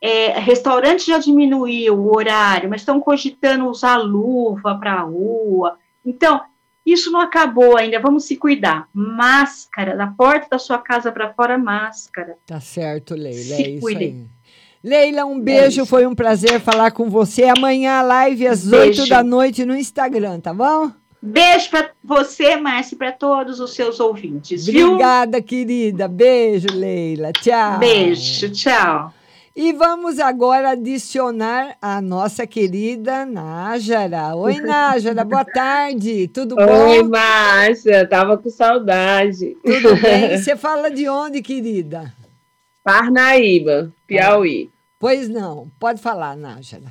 é, restaurante já diminuiu o horário, mas estão cogitando usar luva para a rua, então isso não acabou ainda, vamos se cuidar, máscara, da porta da sua casa para fora, máscara. Tá certo, Leila, se é cuidem. Isso aí. Leila, um beijo, é foi um prazer falar com você. Amanhã, live às beijo. oito da noite no Instagram, tá bom? Beijo pra você, Márcia, e pra todos os seus ouvintes, viu? Obrigada, querida. Beijo, Leila. Tchau. Beijo, tchau. E vamos agora adicionar a nossa querida Nájara. Oi, Nájara, boa tarde, tudo Oi, bom? Oi, Márcia, tava com saudade. Tudo bem? Você fala de onde, querida? Parnaíba, Piauí. Ah. Pois não, pode falar, Nájara.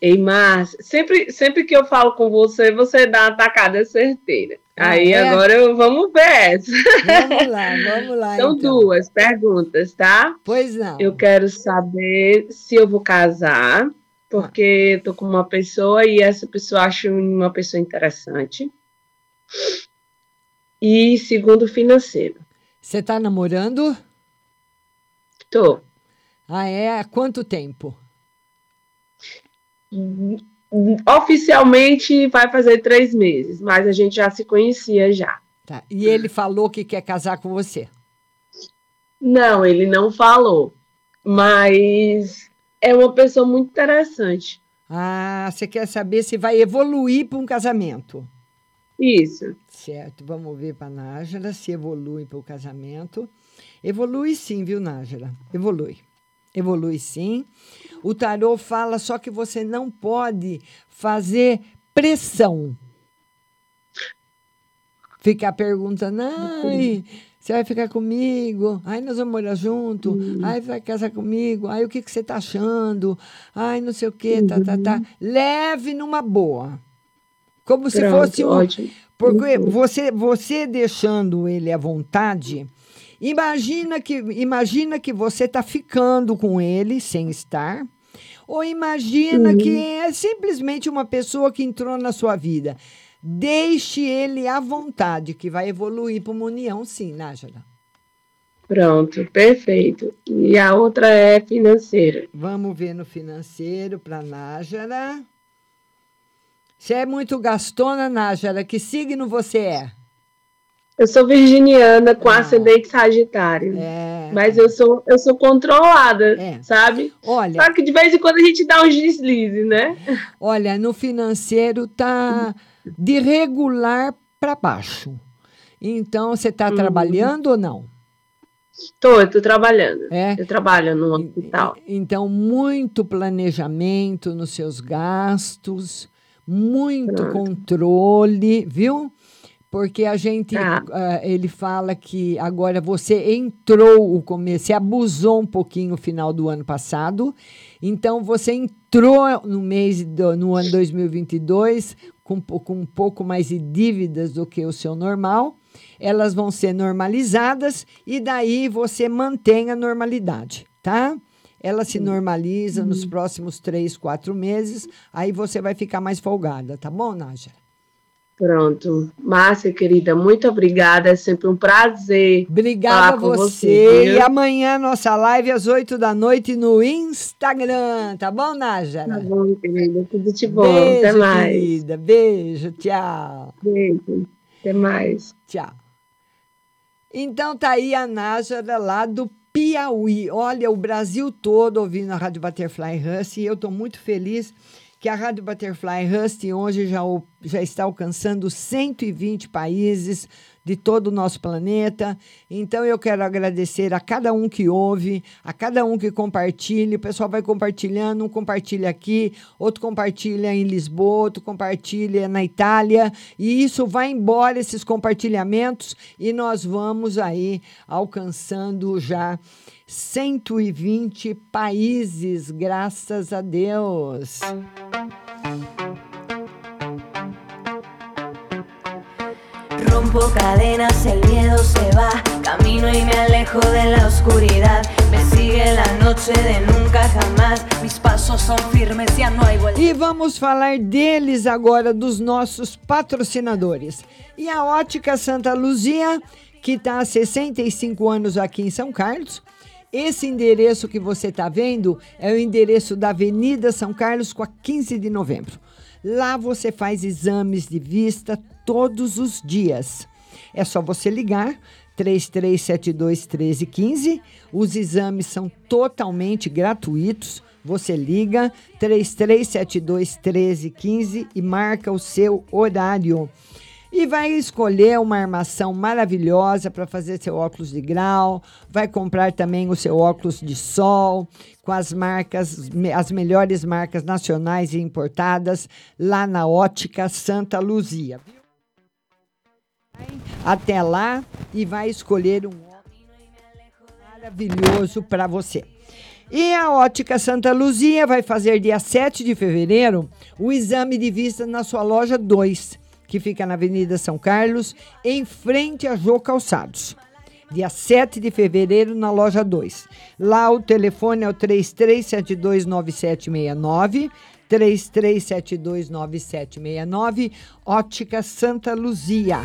Ei, Márcia, sempre, sempre que eu falo com você, você dá uma tacada certeira. Ah, Aí é? agora eu, vamos ver essa. Vamos lá, vamos lá. São então. duas perguntas, tá? Pois não. Eu quero saber se eu vou casar, porque ah. eu tô com uma pessoa e essa pessoa acha uma pessoa interessante. E segundo, financeiro. Você tá namorando? Tô. Ah, é? Há quanto tempo? Oficialmente vai fazer três meses, mas a gente já se conhecia já. Tá. E ele falou que quer casar com você? Não, ele não falou, mas é uma pessoa muito interessante. Ah, você quer saber se vai evoluir para um casamento? Isso. Certo, vamos ver para a Nájara se evolui para o casamento. Evolui sim, viu, Nájara? Evolui. Evolui sim. O tarô fala só que você não pode fazer pressão. Ficar perguntando, ai, você vai ficar comigo? Ai, nós vamos morar junto? Uhum. Ai, vai casar comigo? Ai, o que, que você tá achando? Ai, não sei o quê, tá, tá, tá. Leve numa boa. Como se Pronto, fosse um... Ótimo. Porque você, você deixando ele à vontade... Imagina que, imagina que você está ficando com ele sem estar, ou imagina uhum. que é simplesmente uma pessoa que entrou na sua vida. Deixe ele à vontade, que vai evoluir para uma união, sim, Nájara. Pronto, perfeito. E a outra é financeira. Vamos ver no financeiro para Nájara. Você é muito gastona, Nájara. Que signo você é? Eu sou virginiana com ah, ascendente sagitário, é. mas eu sou, eu sou controlada, é. sabe? Olha, só que de vez em quando a gente dá uns deslizes, né? Olha, no financeiro tá de regular para baixo. Então, você tá hum. trabalhando ou não? Estou, eu estou trabalhando. É? Eu trabalho no hospital. Então, muito planejamento nos seus gastos, muito Pronto. controle, viu? Porque a gente, ah. uh, ele fala que agora você entrou o começo, você abusou um pouquinho no final do ano passado, então você entrou no mês, do, no ano dois mil e vinte e dois, com, com um pouco mais de dívidas do que o seu normal, elas vão ser normalizadas e daí você mantém a normalidade, tá? Ela se normaliza uhum. nos próximos três, quatro meses, aí você vai ficar mais folgada, tá bom, Nájera? Pronto. Márcia, querida, muito obrigada. É sempre um prazer. Obrigada a você. você. E amanhã, nossa live às oito da noite no Instagram. Tá bom, Nájera? Tá bom, querida. Tudo de bom. Beijo, até mais. Querida. Beijo, tchau. Beijo. Até mais. Tchau. Então, tá aí a Nájera lá do Piauí. Olha, o Brasil todo ouvindo a Rádio Butterfly Hust e eu estou muito feliz que a Rádio Butterfly Hust hoje já, já está alcançando cento e vinte países de todo o nosso planeta. Então, eu quero agradecer a cada um que ouve, a cada um que compartilha. O pessoal vai compartilhando, um compartilha aqui, outro compartilha em Lisboa, outro compartilha na Itália. E isso vai embora, esses compartilhamentos, e nós vamos aí alcançando já cento e vinte países, graças a Deus. Rompo cadenas, el miedo se va, camino y me alejo de la oscuridad, me sigue la noche de nunca jamás, mis pasos são firmes, já não há igualdade. E vamos falar deles agora, dos nossos patrocinadores. E a Ótica Santa Luzia, que está há sessenta e cinco anos aqui em São Carlos. Esse endereço que você está vendo é o endereço da Avenida São Carlos com a quinze de novembro. Lá você faz exames de vista todos os dias. É só você ligar três três sete dois um três um cinco. Os exames são totalmente gratuitos. Você liga três três sete dois um três um cinco e marca o seu horário. E vai escolher uma armação maravilhosa para fazer seu óculos de grau. Vai comprar também o seu óculos de sol com as marcas, as melhores marcas nacionais e importadas lá na Ótica Santa Luzia. Até lá e vai escolher um óculos maravilhoso para você. E a Ótica Santa Luzia vai fazer dia sete de fevereiro o exame de vista na sua loja dois. Que fica na Avenida São Carlos, em frente a Jô Calçados. Dia sete de fevereiro, na loja dois. Lá o telefone é o três três sete dois nove sete seis nove, três três sete dois nove sete seis nove, Ótica Santa Luzia.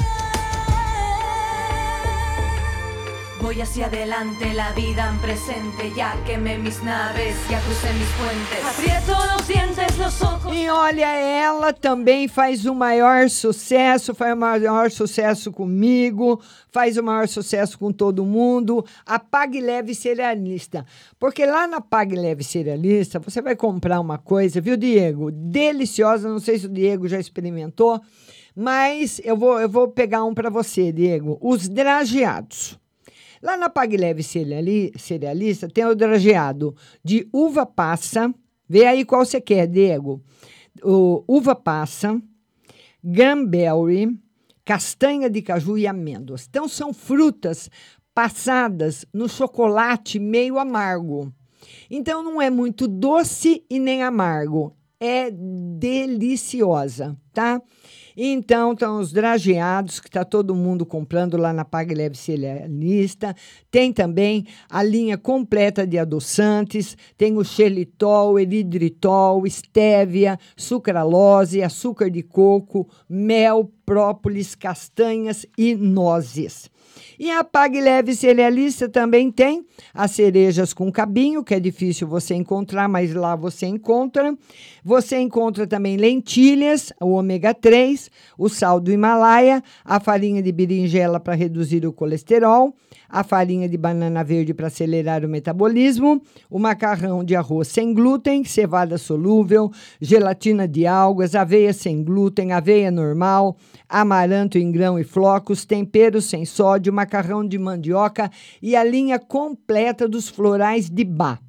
Voy hacia adelante, la vida en presente, ya quemé mis naves, ya crucé mis puentes, aprieto los dientes, los ojos. E olha, ela também faz o maior sucesso, faz o maior sucesso comigo, faz o maior sucesso com todo mundo, a Pague Leve Cerealista. Porque lá na Pague Leve Cerealista, você vai comprar uma coisa, viu, Diego? Deliciosa, não sei se o Diego já experimentou, mas eu vou, eu vou pegar um para você, Diego. Os drageados. Lá na Pague Leve Cerealista tem o drageado de uva passa. Vê aí qual você quer, Diego. O uva passa, cranberry, castanha de caju e amêndoas. Então, são frutas passadas no chocolate meio amargo. Então, não é muito doce e nem amargo. É deliciosa, tá? Então, estão os drageados, que está todo mundo comprando lá na Pague Leve Cerealista. Tem também a linha completa de adoçantes. Tem o xelitol, eridritol, estévia, sucralose, açúcar de coco, mel, própolis, castanhas e nozes. E a Pague Leve Cerealista também tem as cerejas com cabinho, que é difícil você encontrar, mas lá você encontra. Você encontra também lentilhas, o ômega três, o sal do Himalaia, a farinha de berinjela para reduzir o colesterol, a farinha de banana verde para acelerar o metabolismo, o macarrão de arroz sem glúten, cevada solúvel, gelatina de algas, aveia sem glúten, aveia normal, amaranto em grão e flocos, temperos sem sódio, macarrão de mandioca e a linha completa dos florais de Bach.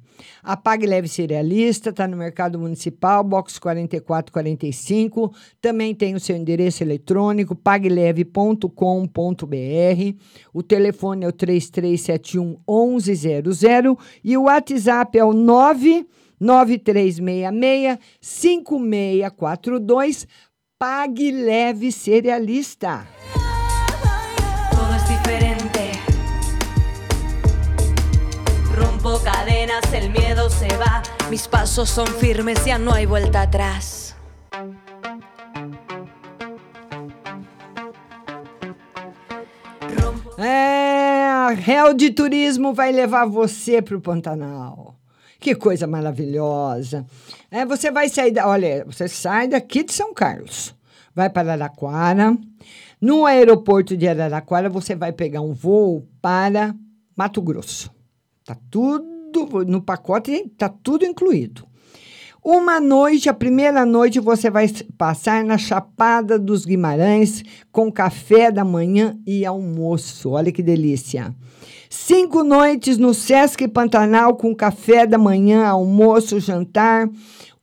A Pague Leve Cerealista está no Mercado Municipal, box quarenta e quatro quarenta e cinco. Também tem o seu endereço eletrônico, pague leve ponto com ponto b r. O telefone é o três três sete um, onze zero zero e o WhatsApp é o nove nove três seis seis, cinco seis quatro dois. Pague Leve Cerealista. Rompo cadenas, el miedo se va. Mis pasos son firmes, ya no hay vuelta atrás. É, a Real de Turismo vai levar você para o Pantanal. Que coisa maravilhosa. É, você vai sair... Da, olha, você sai daqui de São Carlos. Vai para Araraquara. No aeroporto de Araraquara, você vai pegar um voo para Mato Grosso. Tá tudo no pacote, tá tudo incluído. Uma noite, a primeira noite, você vai passar na Chapada dos Guimarães com café da manhã e almoço. Olha que delícia. Cinco noites no Sesc Pantanal com café da manhã, almoço, jantar,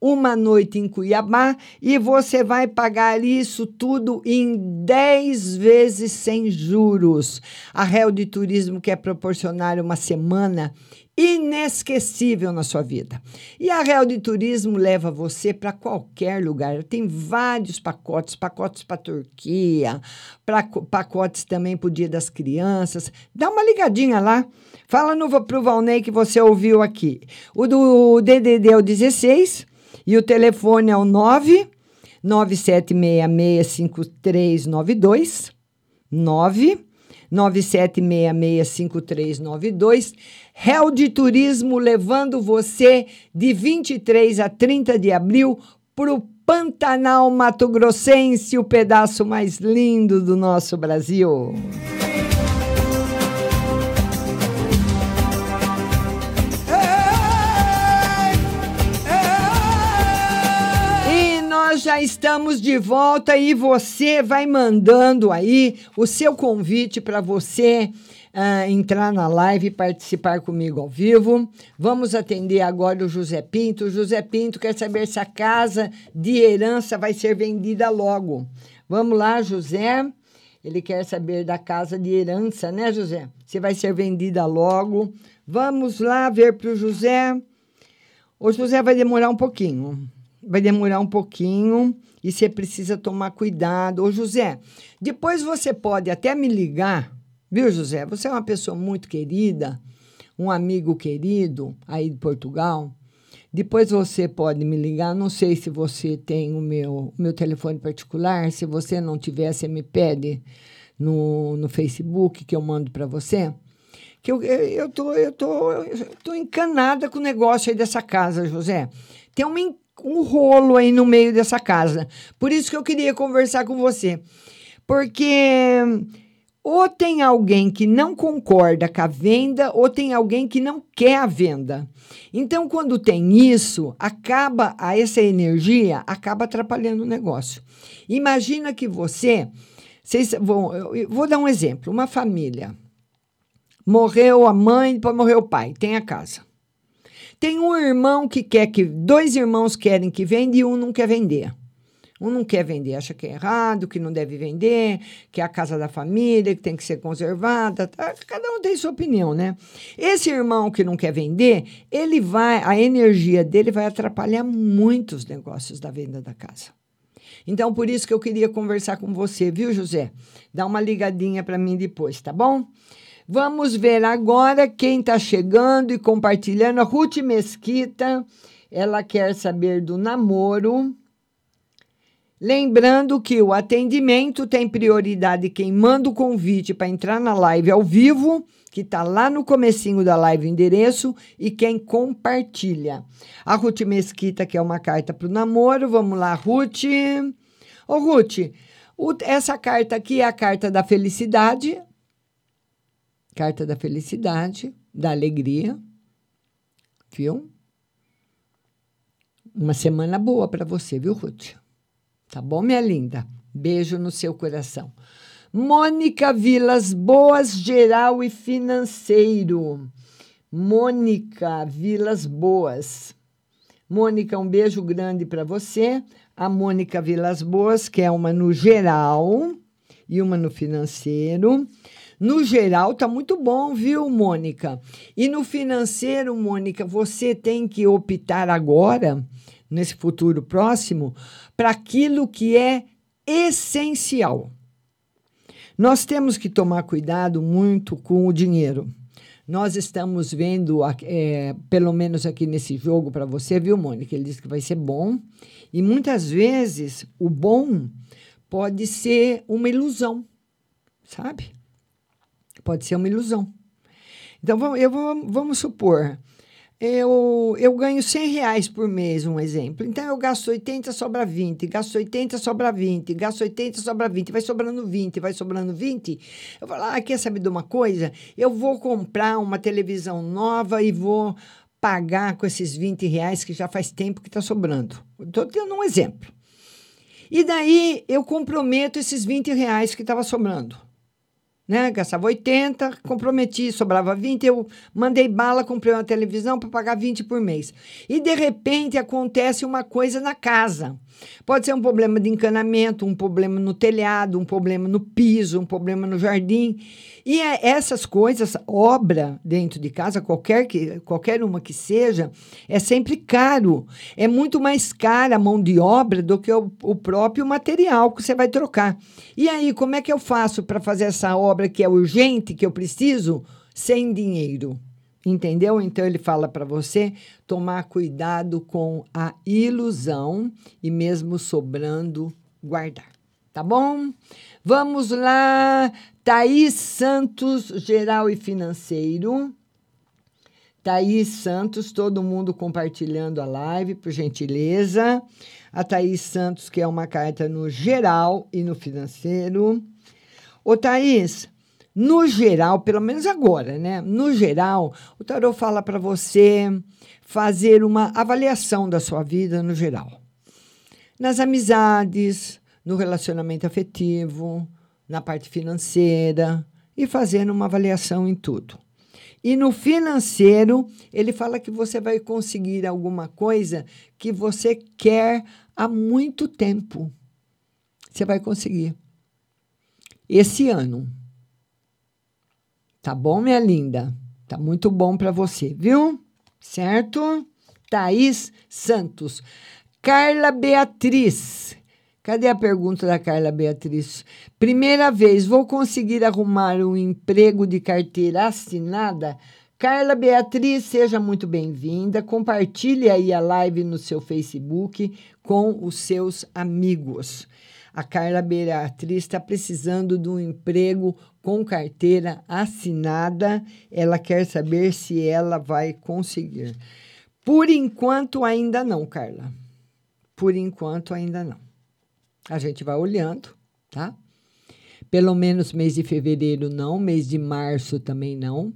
uma noite em Cuiabá e você vai pagar isso tudo em dez vezes sem juros. A Real de Turismo quer proporcionar uma semana inesquecível na sua vida. E a Real de Turismo leva você para qualquer lugar. Tem vários pacotes, pacotes para a Turquia, pra, pacotes também para o Dia das Crianças. Dá uma ligadinha lá. Fala no, pro Valnei que você ouviu aqui. O do D D D é o dezesseis e o telefone é o nove nove sete seis seis, cinco três nove dois. nove nove sete seis seis, cinco três nove dois. Real de Turismo levando você de vinte e três a trinta de abril para o Pantanal Mato Grossense, o pedaço mais lindo do nosso Brasil. Já estamos de volta e você vai mandando aí o seu convite para você uh, entrar na live e participar comigo ao vivo. Vamos atender agora o José Pinto. O José Pinto quer saber se a casa de herança vai ser vendida logo. Vamos lá, José. Ele quer saber da casa de herança, né, José? Se vai ser vendida logo. Vamos lá ver para o José. O José vai demorar um pouquinho. Vai demorar um pouquinho e você precisa tomar cuidado. Ô, José, depois você pode até me ligar, viu, José? Você é uma pessoa muito querida, um amigo querido aí de Portugal. Depois você pode me ligar. Não sei se você tem o meu, meu telefone particular. Se você não tiver, você me pede no, no Facebook que eu mando para você. Que eu, eu, eu, tô, eu, tô, eu tô encanada com o negócio aí dessa casa, José. Tem uma um rolo aí no meio dessa casa. Por isso que eu queria conversar com você. Porque ou tem alguém que não concorda com a venda, ou tem alguém que não quer a venda. Então, quando tem isso, acaba essa energia, acaba atrapalhando o negócio. Imagina que você... Vocês vão, eu vou dar um exemplo. Uma família. Morreu a mãe, depois morreu o pai. Tem a casa. Tem um irmão que quer que... Dois irmãos querem que venda e um não quer vender. Um não quer vender, acha que é errado, que não deve vender, que é a casa da família, que tem que ser conservada. Tá? Cada um tem sua opinião, né? Esse irmão que não quer vender, ele vai... A energia dele vai atrapalhar muito os negócios da venda da casa. Então, por isso que eu queria conversar com você, viu, José? Dá uma ligadinha para mim depois, tá bom? Vamos ver agora quem está chegando e compartilhando. A Ruth Mesquita, ela quer saber do namoro. Lembrando que o atendimento tem prioridade quem manda o convite para entrar na live ao vivo, que está lá no comecinho da live o endereço, e quem compartilha. A Ruth Mesquita quer uma carta para o namoro. Vamos lá, Ruth. Ô, Ruth, o, essa carta aqui é a carta da felicidade. Carta da felicidade, da alegria, viu? Uma semana boa para você, viu, Ruth? Tá bom, minha linda? Beijo no seu coração. Mônica Vilas, boas geral e financeiro. Mônica Vilas Boas. Mônica, um beijo grande para você. A Mônica Vilas Boas, que é uma no geral e uma no financeiro. No geral, tá muito bom, viu, Mônica? E no financeiro, Mônica, você tem que optar agora, nesse futuro próximo, para aquilo que é essencial. Nós temos que tomar cuidado muito com o dinheiro. Nós estamos vendo, é, pelo menos aqui nesse jogo para você, viu, Mônica? Ele disse que vai ser bom. E muitas vezes o bom pode ser uma ilusão, sabe? Pode ser uma ilusão. Então, eu vou, vamos supor, eu, eu ganho cem reais por mês, um exemplo. Então, eu gasto oitenta, sobra vinte, gasto oitenta, sobra vinte, gasto oitenta, sobra vinte, vai sobrando vinte, vai sobrando vinte. Eu falo, ah, quer saber de uma coisa? Eu vou comprar uma televisão nova e vou pagar com esses vinte reais que já faz tempo que está sobrando. Estou dando um exemplo. E daí, eu comprometo esses vinte reais que estava sobrando. Né? Gastava oitenta, comprometi, sobrava vinte, eu mandei bala, comprei uma televisão para pagar vinte por mês. E, de repente, acontece uma coisa na casa. Pode ser um problema de encanamento, um problema no telhado, um problema no piso, um problema no jardim. E essas coisas, obra dentro de casa, qualquer, que, qualquer uma que seja, é sempre caro. É muito mais cara a mão de obra do que o, o próprio material que você vai trocar. E aí, como é que eu faço para fazer essa obra que é urgente, que eu preciso, sem dinheiro? Entendeu? Então, ele fala para você tomar cuidado com a ilusão e mesmo sobrando, guardar. Tá bom? Vamos lá. Thaís Santos, geral e financeiro. Thaís Santos, todo mundo compartilhando a live, por gentileza. A Thaís Santos, que é uma carta no geral e no financeiro. Ô, Thaís, no geral, pelo menos agora, né? No geral, o tarô fala para você fazer uma avaliação da sua vida no geral. Nas amizades, no relacionamento afetivo, na parte financeira e fazer uma avaliação em tudo. E no financeiro, ele fala que você vai conseguir alguma coisa que você quer há muito tempo. Você vai conseguir. Esse ano. Tá bom, minha linda? Tá muito bom para você, viu? Certo? Thaís Santos. Carla Beatriz. Cadê a pergunta da Carla Beatriz? Primeira vez, vou conseguir arrumar um emprego de carteira assinada? Carla Beatriz, seja muito bem-vinda. Compartilhe aí a live no seu Facebook com os seus amigos. A Carla Beatriz está precisando de um emprego com carteira assinada. Ela quer saber se ela vai conseguir. Por enquanto, ainda não, Carla. Por enquanto, ainda não. A gente vai olhando, tá? Pelo menos mês de fevereiro não, mês de março também não.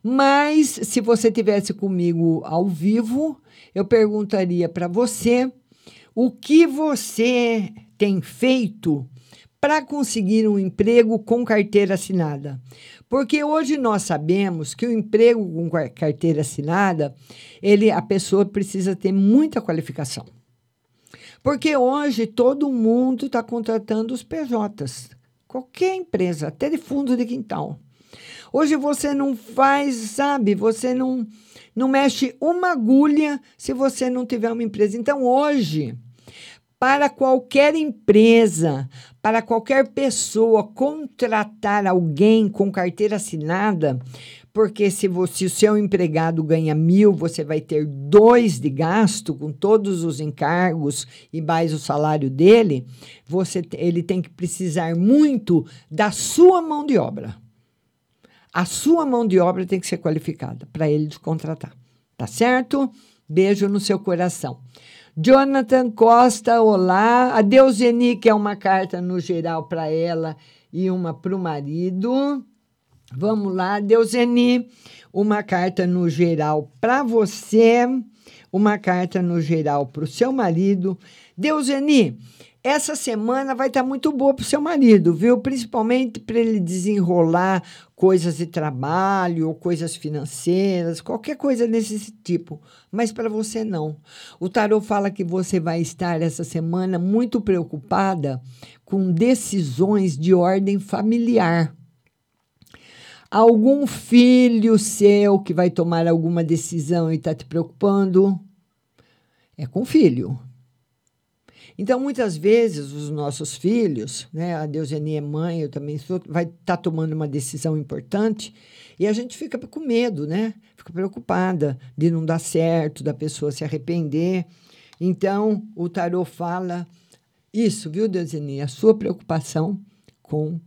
Mas, se você estivesse comigo ao vivo, eu perguntaria para você o que você tem feito para conseguir um emprego com carteira assinada. Porque hoje nós sabemos que o emprego com carteira assinada, ele, a pessoa precisa ter muita qualificação. Porque hoje todo mundo está contratando os P Js. Qualquer empresa, até de fundo de quintal. Hoje você não faz, sabe, você não, não mexe uma agulha se você não tiver uma empresa. Então, hoje, para qualquer empresa, para qualquer pessoa contratar alguém com carteira assinada, porque se, você, se o seu empregado ganha mil, você vai ter dois de gasto com todos os encargos e mais o salário dele, você, ele tem que precisar muito da sua mão de obra. A sua mão de obra tem que ser qualificada para ele te contratar, tá certo? Beijo no seu coração. Jonathan Costa, olá. A Deuseni, que é uma carta no geral para ela e uma para o marido. Vamos lá, Deuseni, uma carta no geral para você, uma carta no geral para o seu marido. Deuseni, Essa semana vai estar muito boa para o seu marido, viu? Principalmente para ele desenrolar coisas de trabalho ou coisas financeiras, qualquer coisa desse tipo. Mas para você não. O tarô fala que você vai estar essa semana muito preocupada com decisões de ordem familiar. Algum filho seu que vai tomar alguma decisão e está te preocupando? É com filho. Então, muitas vezes, os nossos filhos, né, a Deuseni é mãe, eu também sou, vai estar tá tomando uma decisão importante e a gente fica com medo, né? Fica preocupada de não dar certo, da pessoa se arrepender. Então, o tarô fala isso, viu, Deuseni? A sua preocupação com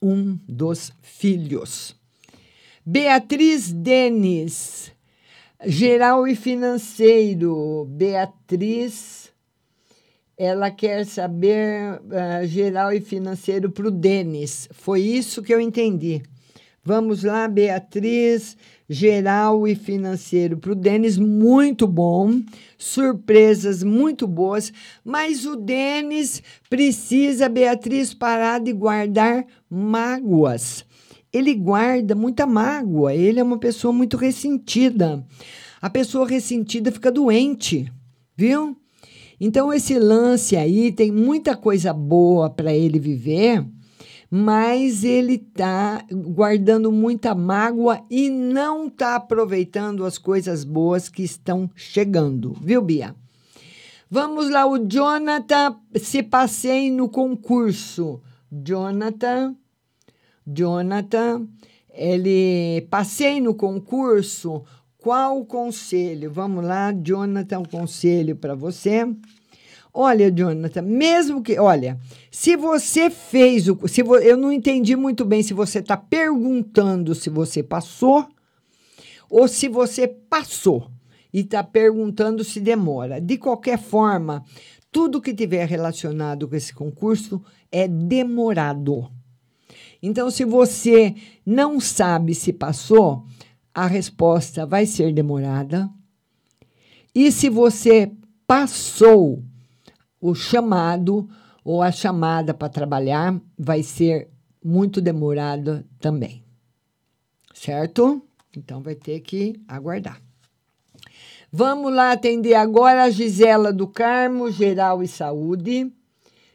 um dos filhos. Beatriz Denis, geral e financeiro. Beatriz, ela quer saber uh, geral e financeiro para o Denis. Foi isso que eu entendi. Vamos lá, Beatriz, geral e financeiro para o Denis, muito bom, surpresas muito boas, mas o Denis precisa, Beatriz, parar de guardar mágoas. Ele guarda muita mágoa, ele é uma pessoa muito ressentida. A pessoa ressentida fica doente, viu? Então, esse lance aí tem muita coisa boa para ele viver, mas ele está guardando muita mágoa e não está aproveitando as coisas boas que estão chegando, viu, Bia? Vamos lá, o Jonathan, se passei no concurso. Jonathan, Jonathan, ele passei no concurso, qual o conselho? Vamos lá, Jonathan, o conselho para você. Olha, Jonathan, mesmo que... Olha, se você fez o... Se vo, eu não entendi muito bem se você está perguntando se você passou ou se você passou e está perguntando se demora. De qualquer forma, tudo que tiver relacionado com esse concurso é demorado. Então, se você não sabe se passou, a resposta vai ser demorada. E se você passou... O chamado ou a chamada para trabalhar vai ser muito demorada também, certo? Então, vai ter que aguardar. Vamos lá atender agora a Gisela do Carmo, geral e saúde.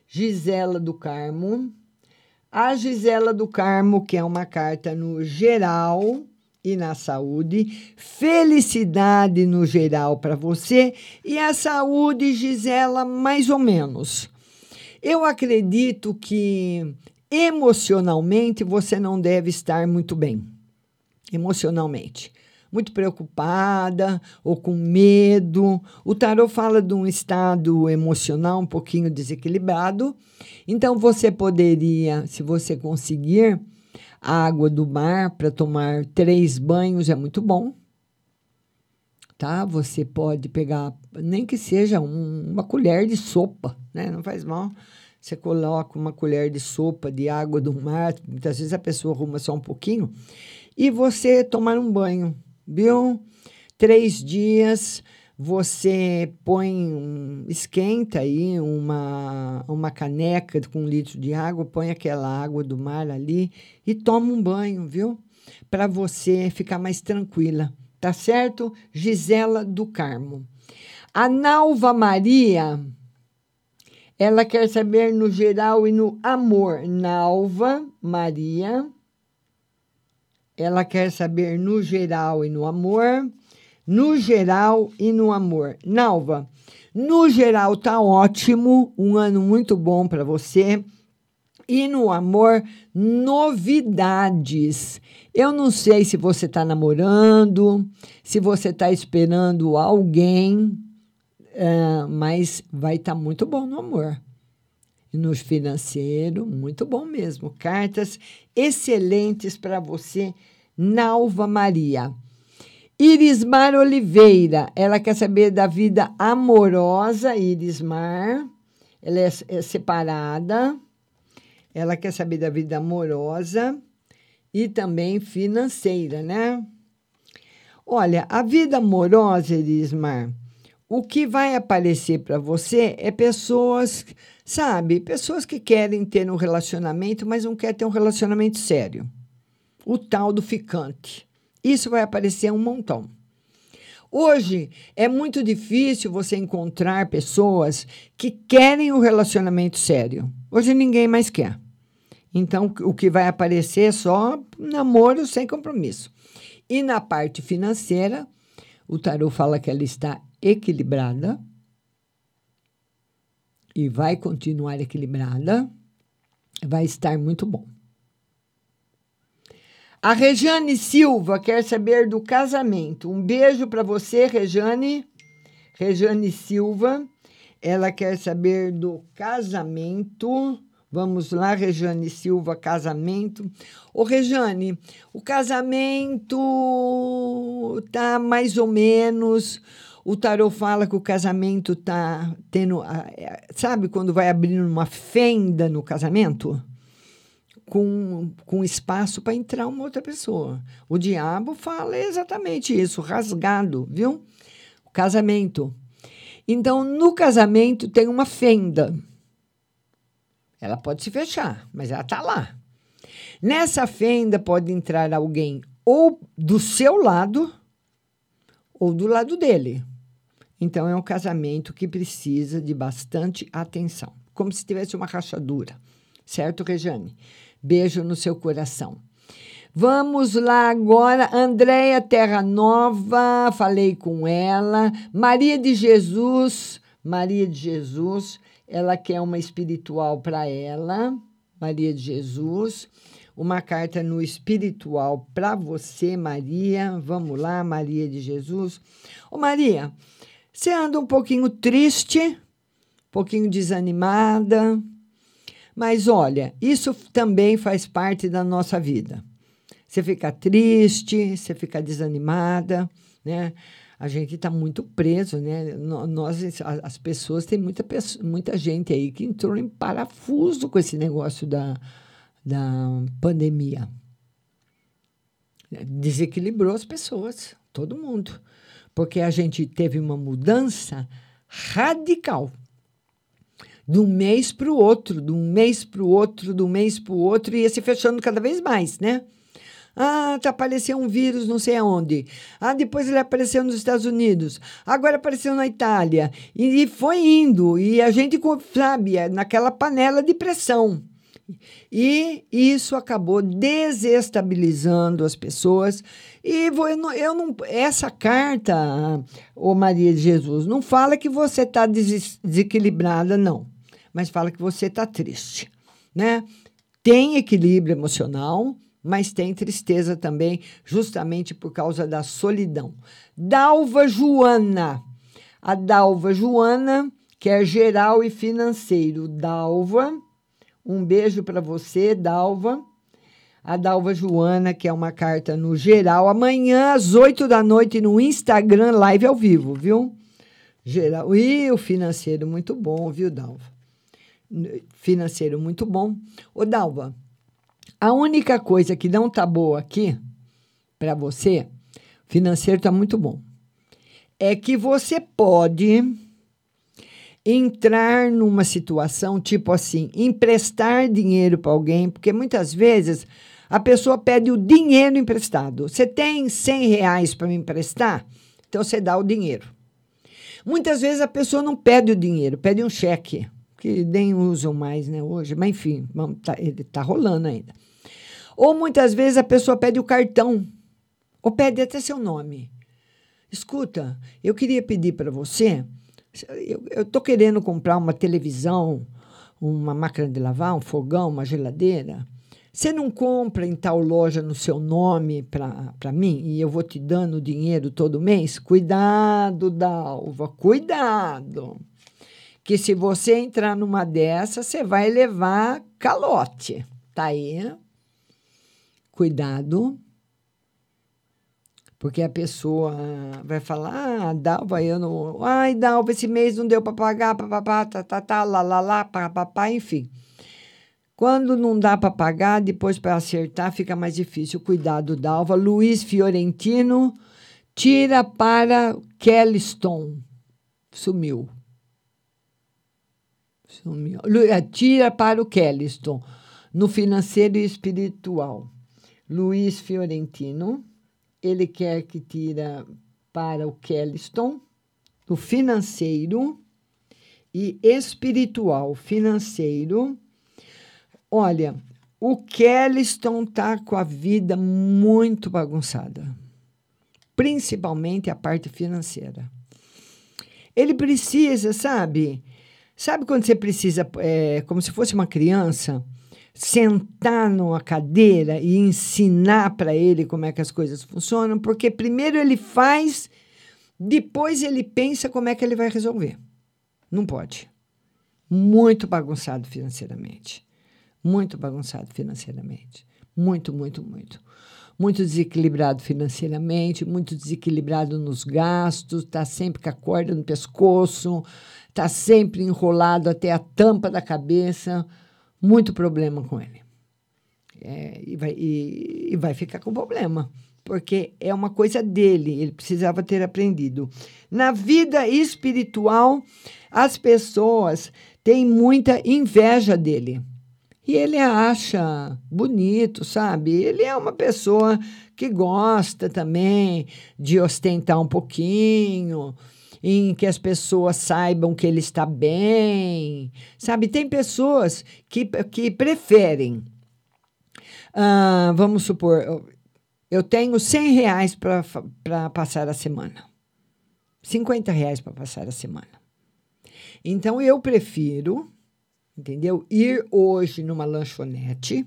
Gisela do Carmo. A Gisela do Carmo, que é uma carta no geral e na saúde, felicidade no geral para você e a saúde, Gisela, mais ou menos. Eu acredito que emocionalmente você não deve estar muito bem, emocionalmente. Muito preocupada ou com medo. O tarô fala de um estado emocional um pouquinho desequilibrado. Então, você poderia, se você conseguir, a água do mar para tomar três banhos é muito bom, tá? Você pode pegar, nem que seja um, uma colher de sopa, né? Não faz mal. Você coloca uma colher de sopa de água do mar, muitas vezes a pessoa arruma só um pouquinho, e você tomar um banho, viu? Três dias, você põe, um, esquenta aí uma, uma caneca com um litro de água, põe aquela água do mar ali e toma um banho, viu? Para você ficar mais tranquila, tá certo? Gisela do Carmo. A Nalva Maria, ela quer saber no geral e no amor. Nalva Maria, ela quer saber no geral e no amor. No geral e no amor. Nalva, no geral tá ótimo, um ano muito bom para você. E no amor, novidades. Eu não sei se você tá namorando, se você tá esperando alguém, uh, mas vai estar muito bom no amor. No financeiro, muito bom mesmo. Cartas excelentes para você, Nalva Maria. Irismar Oliveira, ela quer saber da vida amorosa. Irismar, ela é, é separada, ela quer saber da vida amorosa e também financeira, né? Olha, a vida amorosa, Irismar, o que vai aparecer para você é pessoas, sabe, pessoas que querem ter um relacionamento, mas não querem ter um relacionamento sério. O tal do ficante. Isso vai aparecer um montão. Hoje é muito difícil você encontrar pessoas que querem um relacionamento sério. Hoje ninguém mais quer. Então, o que vai aparecer é só namoro sem compromisso. E na parte financeira, o tarô fala que ela está equilibrada e vai continuar equilibrada, vai estar muito bom. A Rejane Silva quer saber do casamento. Um beijo para você, Rejane. Rejane Silva, ela quer saber do casamento. Vamos lá, Rejane Silva, casamento. Ô, Rejane, o casamento tá mais ou menos. O tarô fala que o casamento tá tendo... Sabe quando vai abrindo uma fenda no casamento? Com, com espaço para entrar uma outra pessoa. O diabo fala exatamente isso, rasgado, viu? O casamento. Então, no casamento tem uma fenda. Ela pode se fechar, mas ela está lá. Nessa fenda pode entrar alguém ou do seu lado ou do lado dele. Então, é um casamento que precisa de bastante atenção. Como se tivesse uma rachadura. Certo, Rejane? Beijo no seu coração. Vamos lá agora. Andréia Terra Nova, falei com ela. Maria de Jesus, Maria de Jesus... Ela quer uma espiritual para ela, Maria de Jesus. Uma carta no espiritual para você, Maria. Vamos lá, Maria de Jesus. Ô, Maria, você anda um pouquinho triste, um pouquinho desanimada. Mas, olha, isso também faz parte da nossa vida. Você fica triste, você fica desanimada, né? A gente está muito preso, né? Nós, as pessoas, tem muita, muita gente aí que entrou em parafuso com esse negócio da, da pandemia. Desequilibrou as pessoas, todo mundo. Porque a gente teve uma mudança radical. De um mês para o outro, de um mês para o outro, de um mês para o outro, e ia se fechando cada vez mais, né? Ah, tá aparecendo um vírus não sei aonde. Ah, depois ele apareceu nos Estados Unidos. Agora apareceu na Itália. E, e foi indo. E a gente, sabe, naquela panela de pressão. E isso acabou desestabilizando as pessoas. E vou, eu não, eu não, essa carta, ô Maria de Jesus, não fala que você está des- desequilibrada, não. Mas fala que você está triste, né? Tem equilíbrio emocional, mas tem tristeza também, justamente por causa da solidão. Dalva Joana. A Dalva Joana quer geral e financeiro. Dalva, um beijo para você, Dalva. A Dalva Joana quer uma carta no geral. Amanhã, às oito da noite, no Instagram, live ao vivo, viu? Geral. E o financeiro muito bom, viu, Dalva? Financeiro muito bom. Ô, Dalva, a única coisa que não tá boa aqui para você, financeiro tá muito bom, é que você pode entrar numa situação tipo assim, emprestar dinheiro para alguém, porque muitas vezes a pessoa pede o dinheiro emprestado. Você tem cem reais para me emprestar? Então você dá o dinheiro. Muitas vezes a pessoa não pede o dinheiro, pede um cheque, que nem usam mais, né, hoje, mas enfim, tá, ele tá rolando ainda. Ou muitas vezes a pessoa pede o cartão, ou pede até seu nome. Escuta, eu queria pedir para você, eu, eu tô querendo comprar uma televisão, uma máquina de lavar, um fogão, uma geladeira. Você não compra em tal loja no seu nome para mim e eu vou te dando dinheiro todo mês? Cuidado, Dalva, cuidado. Que se você entrar numa dessas, você vai levar calote. Tá aí? Cuidado. Porque a pessoa vai falar, ah, Dalva, eu não... Ai, Dalva, esse mês não deu para pagar, papapá, tatatá, lalala, papapá, enfim. Quando não dá para pagar, depois para acertar fica mais difícil. Cuidado, Dalva. Luiz Fiorentino, tira para Kelliston. Sumiu. Sumiu. Tira para o Kelliston, no financeiro e espiritual. Luiz Fiorentino, ele quer que tira para o Kelliston, no financeiro e espiritual. Financeiro. Olha, o Kelliston está com a vida muito bagunçada, principalmente a parte financeira. Ele precisa, sabe? Sabe quando você precisa, é, como se fosse uma criança, sentar numa cadeira e ensinar para ele como é que as coisas funcionam? Porque primeiro ele faz, depois ele pensa como é que ele vai resolver. Não pode. Muito bagunçado financeiramente. Muito bagunçado financeiramente. Muito, muito, muito. Muito desequilibrado financeiramente, muito desequilibrado nos gastos, está sempre com a corda no pescoço, está sempre enrolado até a tampa da cabeça, muito problema com ele. É, e, vai, e, e vai ficar com problema, porque é uma coisa dele, ele precisava ter aprendido. Na vida espiritual, as pessoas têm muita inveja dele. E ele acha bonito, sabe? Ele é uma pessoa que gosta também de ostentar um pouquinho, em que as pessoas saibam que ele está bem, sabe? Tem pessoas que, que preferem, ah, vamos supor, eu tenho cem reais para passar a semana, cinquenta reais para passar a semana. Então, eu prefiro... Entendeu? Ir hoje numa lanchonete,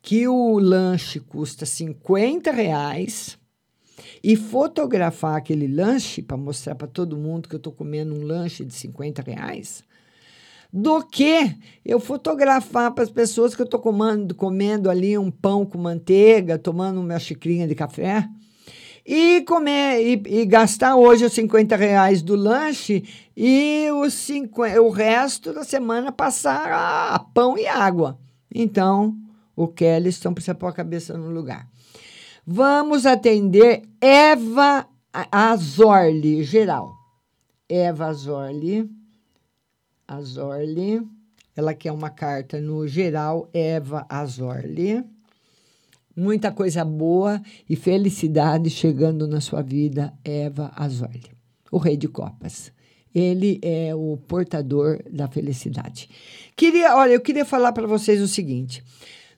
que o lanche custa cinquenta reais, e fotografar aquele lanche para mostrar para todo mundo que eu estou comendo um lanche de cinquenta reais, do que eu fotografar para as pessoas que eu estou comendo, comendo ali um pão com manteiga, tomando uma xicrinha de café, e comer e, e gastar hoje os cinquenta reais do lanche e os cinquenta, o resto da semana passar a, a pão e água. Então, o Kelliston precisa pôr a cabeça no lugar. Vamos atender Eva Azorli, geral. Eva Azorli. Azorli. Ela quer uma carta no geral, Eva Azorli. Muita coisa boa e felicidade chegando na sua vida, Eva Azorli, o rei de copas. Ele é o portador da felicidade. Queria, olha, eu queria falar para vocês o seguinte.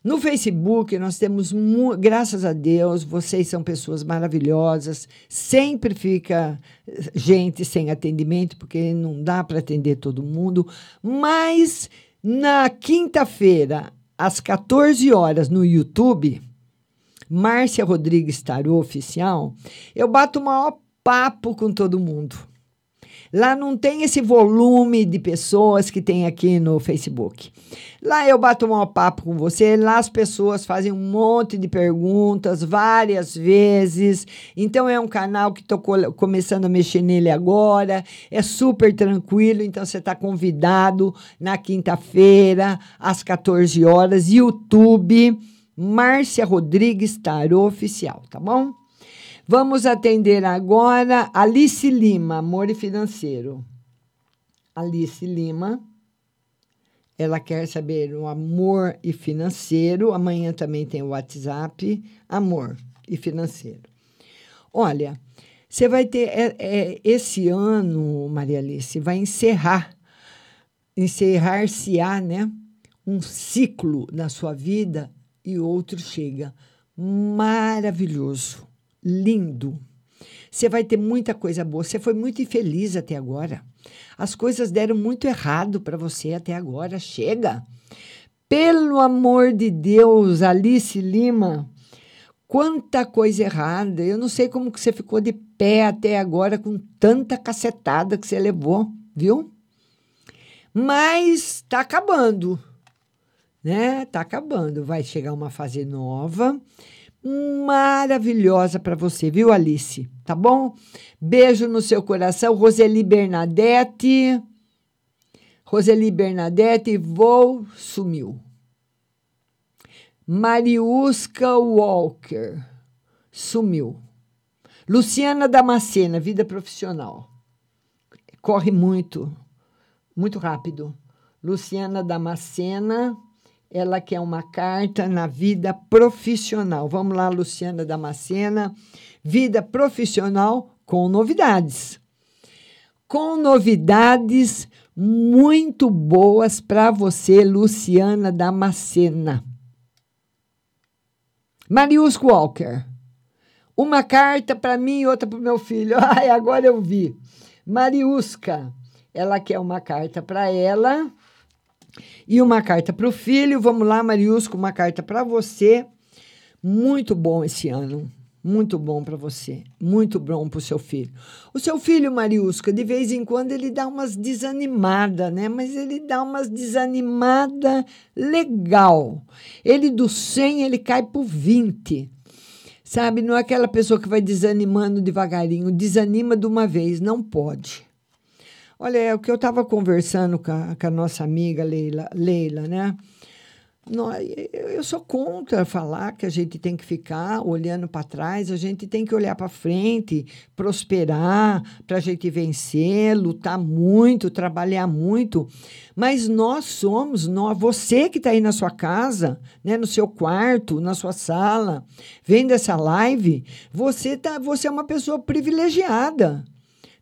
No Facebook, nós temos, graças a Deus, vocês são pessoas maravilhosas. Sempre fica gente sem atendimento, porque não dá para atender todo mundo. Mas, na quinta-feira, às quatorze horas, no YouTube... Márcia Rodrigues Tarô Oficial, eu bato o maior papo com todo mundo. Lá não tem esse volume de pessoas que tem aqui no Facebook. Lá eu bato o maior papo com você, lá as pessoas fazem um monte de perguntas, várias vezes. Então, é um canal que estou começando a mexer nele agora, é super tranquilo, então você está convidado na quinta-feira, às quatorze horas, YouTube... Márcia Rodrigues Tarô Oficial, tá bom? Vamos atender agora Alice Lima, Amor e Financeiro. Alice Lima, ela quer saber o amor e financeiro. Amanhã também tem o WhatsApp, amor e financeiro. Olha, você vai ter, é, é, esse ano, Maria Alice, vai encerrar, encerrar-se-á, né, um ciclo na sua vida. E outro chega maravilhoso, lindo. Você vai ter muita coisa boa. Você foi muito infeliz até agora. As coisas deram muito errado para você até agora. Chega! Pelo amor de Deus, Alice Lima, quanta coisa errada. Eu não sei como que você ficou de pé até agora com tanta cacetada que você levou, viu? Mas está acabando. Né? Tá acabando, vai chegar uma fase nova, maravilhosa para você, viu, Alice? Tá bom? Beijo no seu coração, Roseli Bernadette. Roseli Bernadette, voo sumiu. Mariusca Walker, sumiu. Luciana Damascena, vida profissional. corre muito, muito rápido. Luciana Damascena, ela quer uma carta na vida profissional. Vamos lá, Luciana Damascena. Vida profissional com novidades. Com novidades muito boas para você, Luciana Damascena. Marius Walker. Uma carta para mim e outra para o meu filho. Ai, agora eu vi. Mariusca. Ela quer uma carta para ela e uma carta para o filho. Vamos lá, Mariusca, uma carta para você. Muito bom esse ano. Muito bom para você. Muito bom para o seu filho. O seu filho, Mariusca, de vez em quando ele dá umas desanimadas, né? Mas ele dá umas desanimadas legal. Ele do cem, ele cai para o vinte. Sabe, não é aquela pessoa que vai desanimando devagarinho. Desanima de uma vez, não pode. Olha, é o que eu estava conversando com a, com a nossa amiga Leila, Leila, né? Eu sou contra falar que a gente tem que ficar olhando para trás, a gente tem que olhar para frente, prosperar, para a gente vencer, lutar muito, trabalhar muito. Mas nós somos, nós, você que está aí na sua casa, né, no seu quarto, na sua sala, vendo essa live, você, tá, você é uma pessoa privilegiada.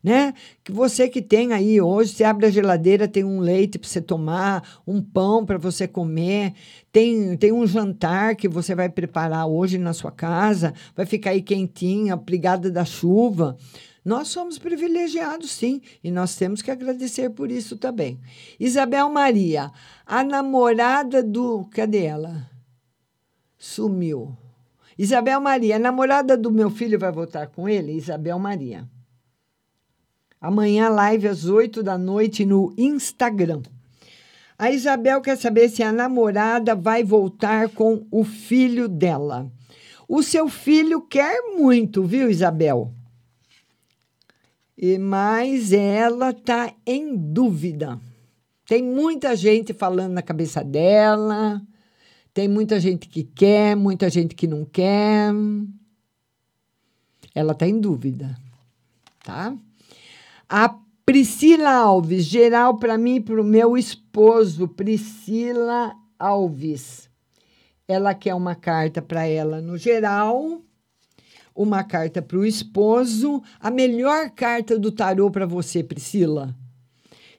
Né? Que você que tem aí hoje, você abre a geladeira, tem um leite para você tomar, um pão para você comer, tem, tem um jantar que você vai preparar hoje na sua casa, vai ficar aí quentinha, abrigada da chuva. Nós somos privilegiados, sim, e nós temos que agradecer por isso também. Isabel Maria, a namorada do... Cadê ela? Sumiu. Isabel Maria, a namorada do meu filho vai voltar com ele? Isabel Maria. Amanhã, live às oito da noite no Instagram. A Isabel quer saber se a namorada vai voltar com o filho dela. O seu filho quer muito, viu, Isabel? E, mas ela está em dúvida. Tem muita gente falando na cabeça dela. Tem muita gente que quer, muita gente que não quer. Ela está em dúvida, tá? A Priscila Alves, geral para mim e para o meu esposo, Priscila Alves. Ela quer uma carta para ela no geral, uma carta para o esposo. A melhor carta do tarô para você, Priscila,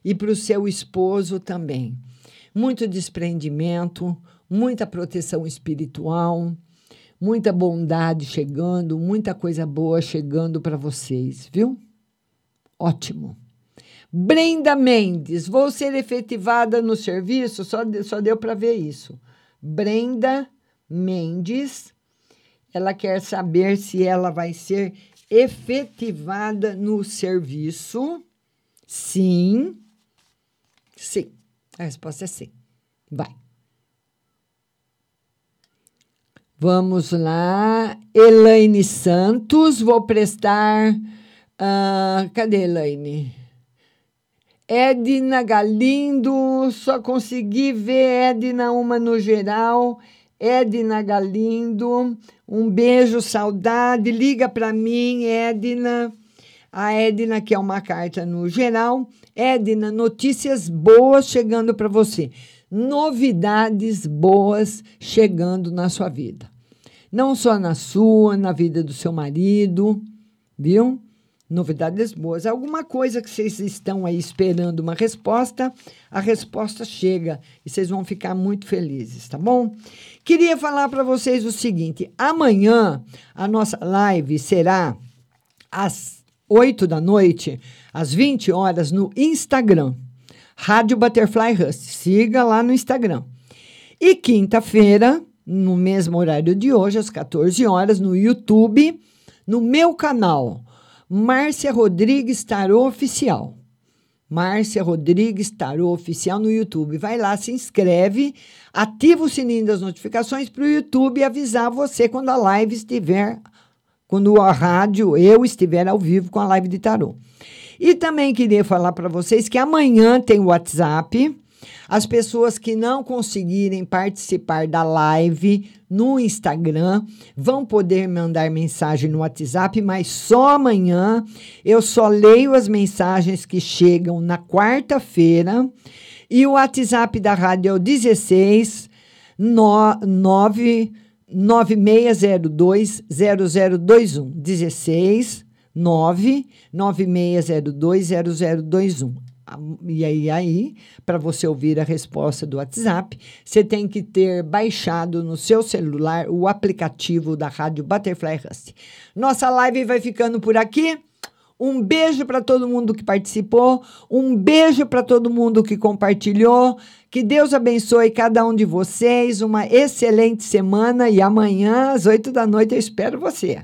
e para o seu esposo também. Muito desprendimento, muita proteção espiritual, muita bondade chegando, muita coisa boa chegando para vocês, viu? Ótimo. Brenda Mendes, vou ser efetivada no serviço? Só, de, só deu para ver isso. Brenda Mendes, ela quer saber se ela vai ser efetivada no serviço. Sim. Sim. A resposta é sim. Vai. Vamos lá. Elaine Santos, vou prestar... Uh, cadê, Elaine? Edna Galindo, só consegui ver Edna, uma no geral. Edna Galindo, um beijo, saudade, liga para mim, Edna. A Edna quer uma carta no geral. Edna, notícias boas chegando para você. Novidades boas chegando na sua vida. Não só na sua, na vida do seu marido, viu? Novidades boas. Alguma coisa que vocês estão aí esperando uma resposta, a resposta chega e vocês vão ficar muito felizes, tá bom? Queria falar para vocês o seguinte, amanhã a nossa live será às oito da noite, às vinte horas, no Instagram, Rádio Butterfly Rust, siga lá no Instagram. E quinta-feira, no mesmo horário de hoje, às quatorze horas, no YouTube, no meu canal, Márcia Rodrigues Tarô Oficial. Márcia Rodrigues Tarô Oficial no YouTube. Vai lá, se inscreve, ativa o sininho das notificações para o YouTube avisar você quando a live estiver, quando a rádio, eu estiver ao vivo com a live de tarô. E também queria falar para vocês que amanhã tem o WhatsApp As pessoas que não conseguirem participar da live no Instagram vão poder mandar mensagem no WhatsApp, mas só amanhã. Eu só leio as mensagens que chegam na quarta-feira. E o WhatsApp da rádio é o dezesseis nove nove seis zero dois zero zero dois um. dezesseis nove nove seis zero dois zero zero dois um. E aí, aí para você ouvir a resposta do WhatsApp, você tem que ter baixado no seu celular o aplicativo da Rádio Butterfly Rust. Nossa live vai ficando por aqui. Um beijo para todo mundo que participou, um beijo para todo mundo que compartilhou. Que Deus abençoe cada um de vocês, uma excelente semana e amanhã às oito da noite eu espero você.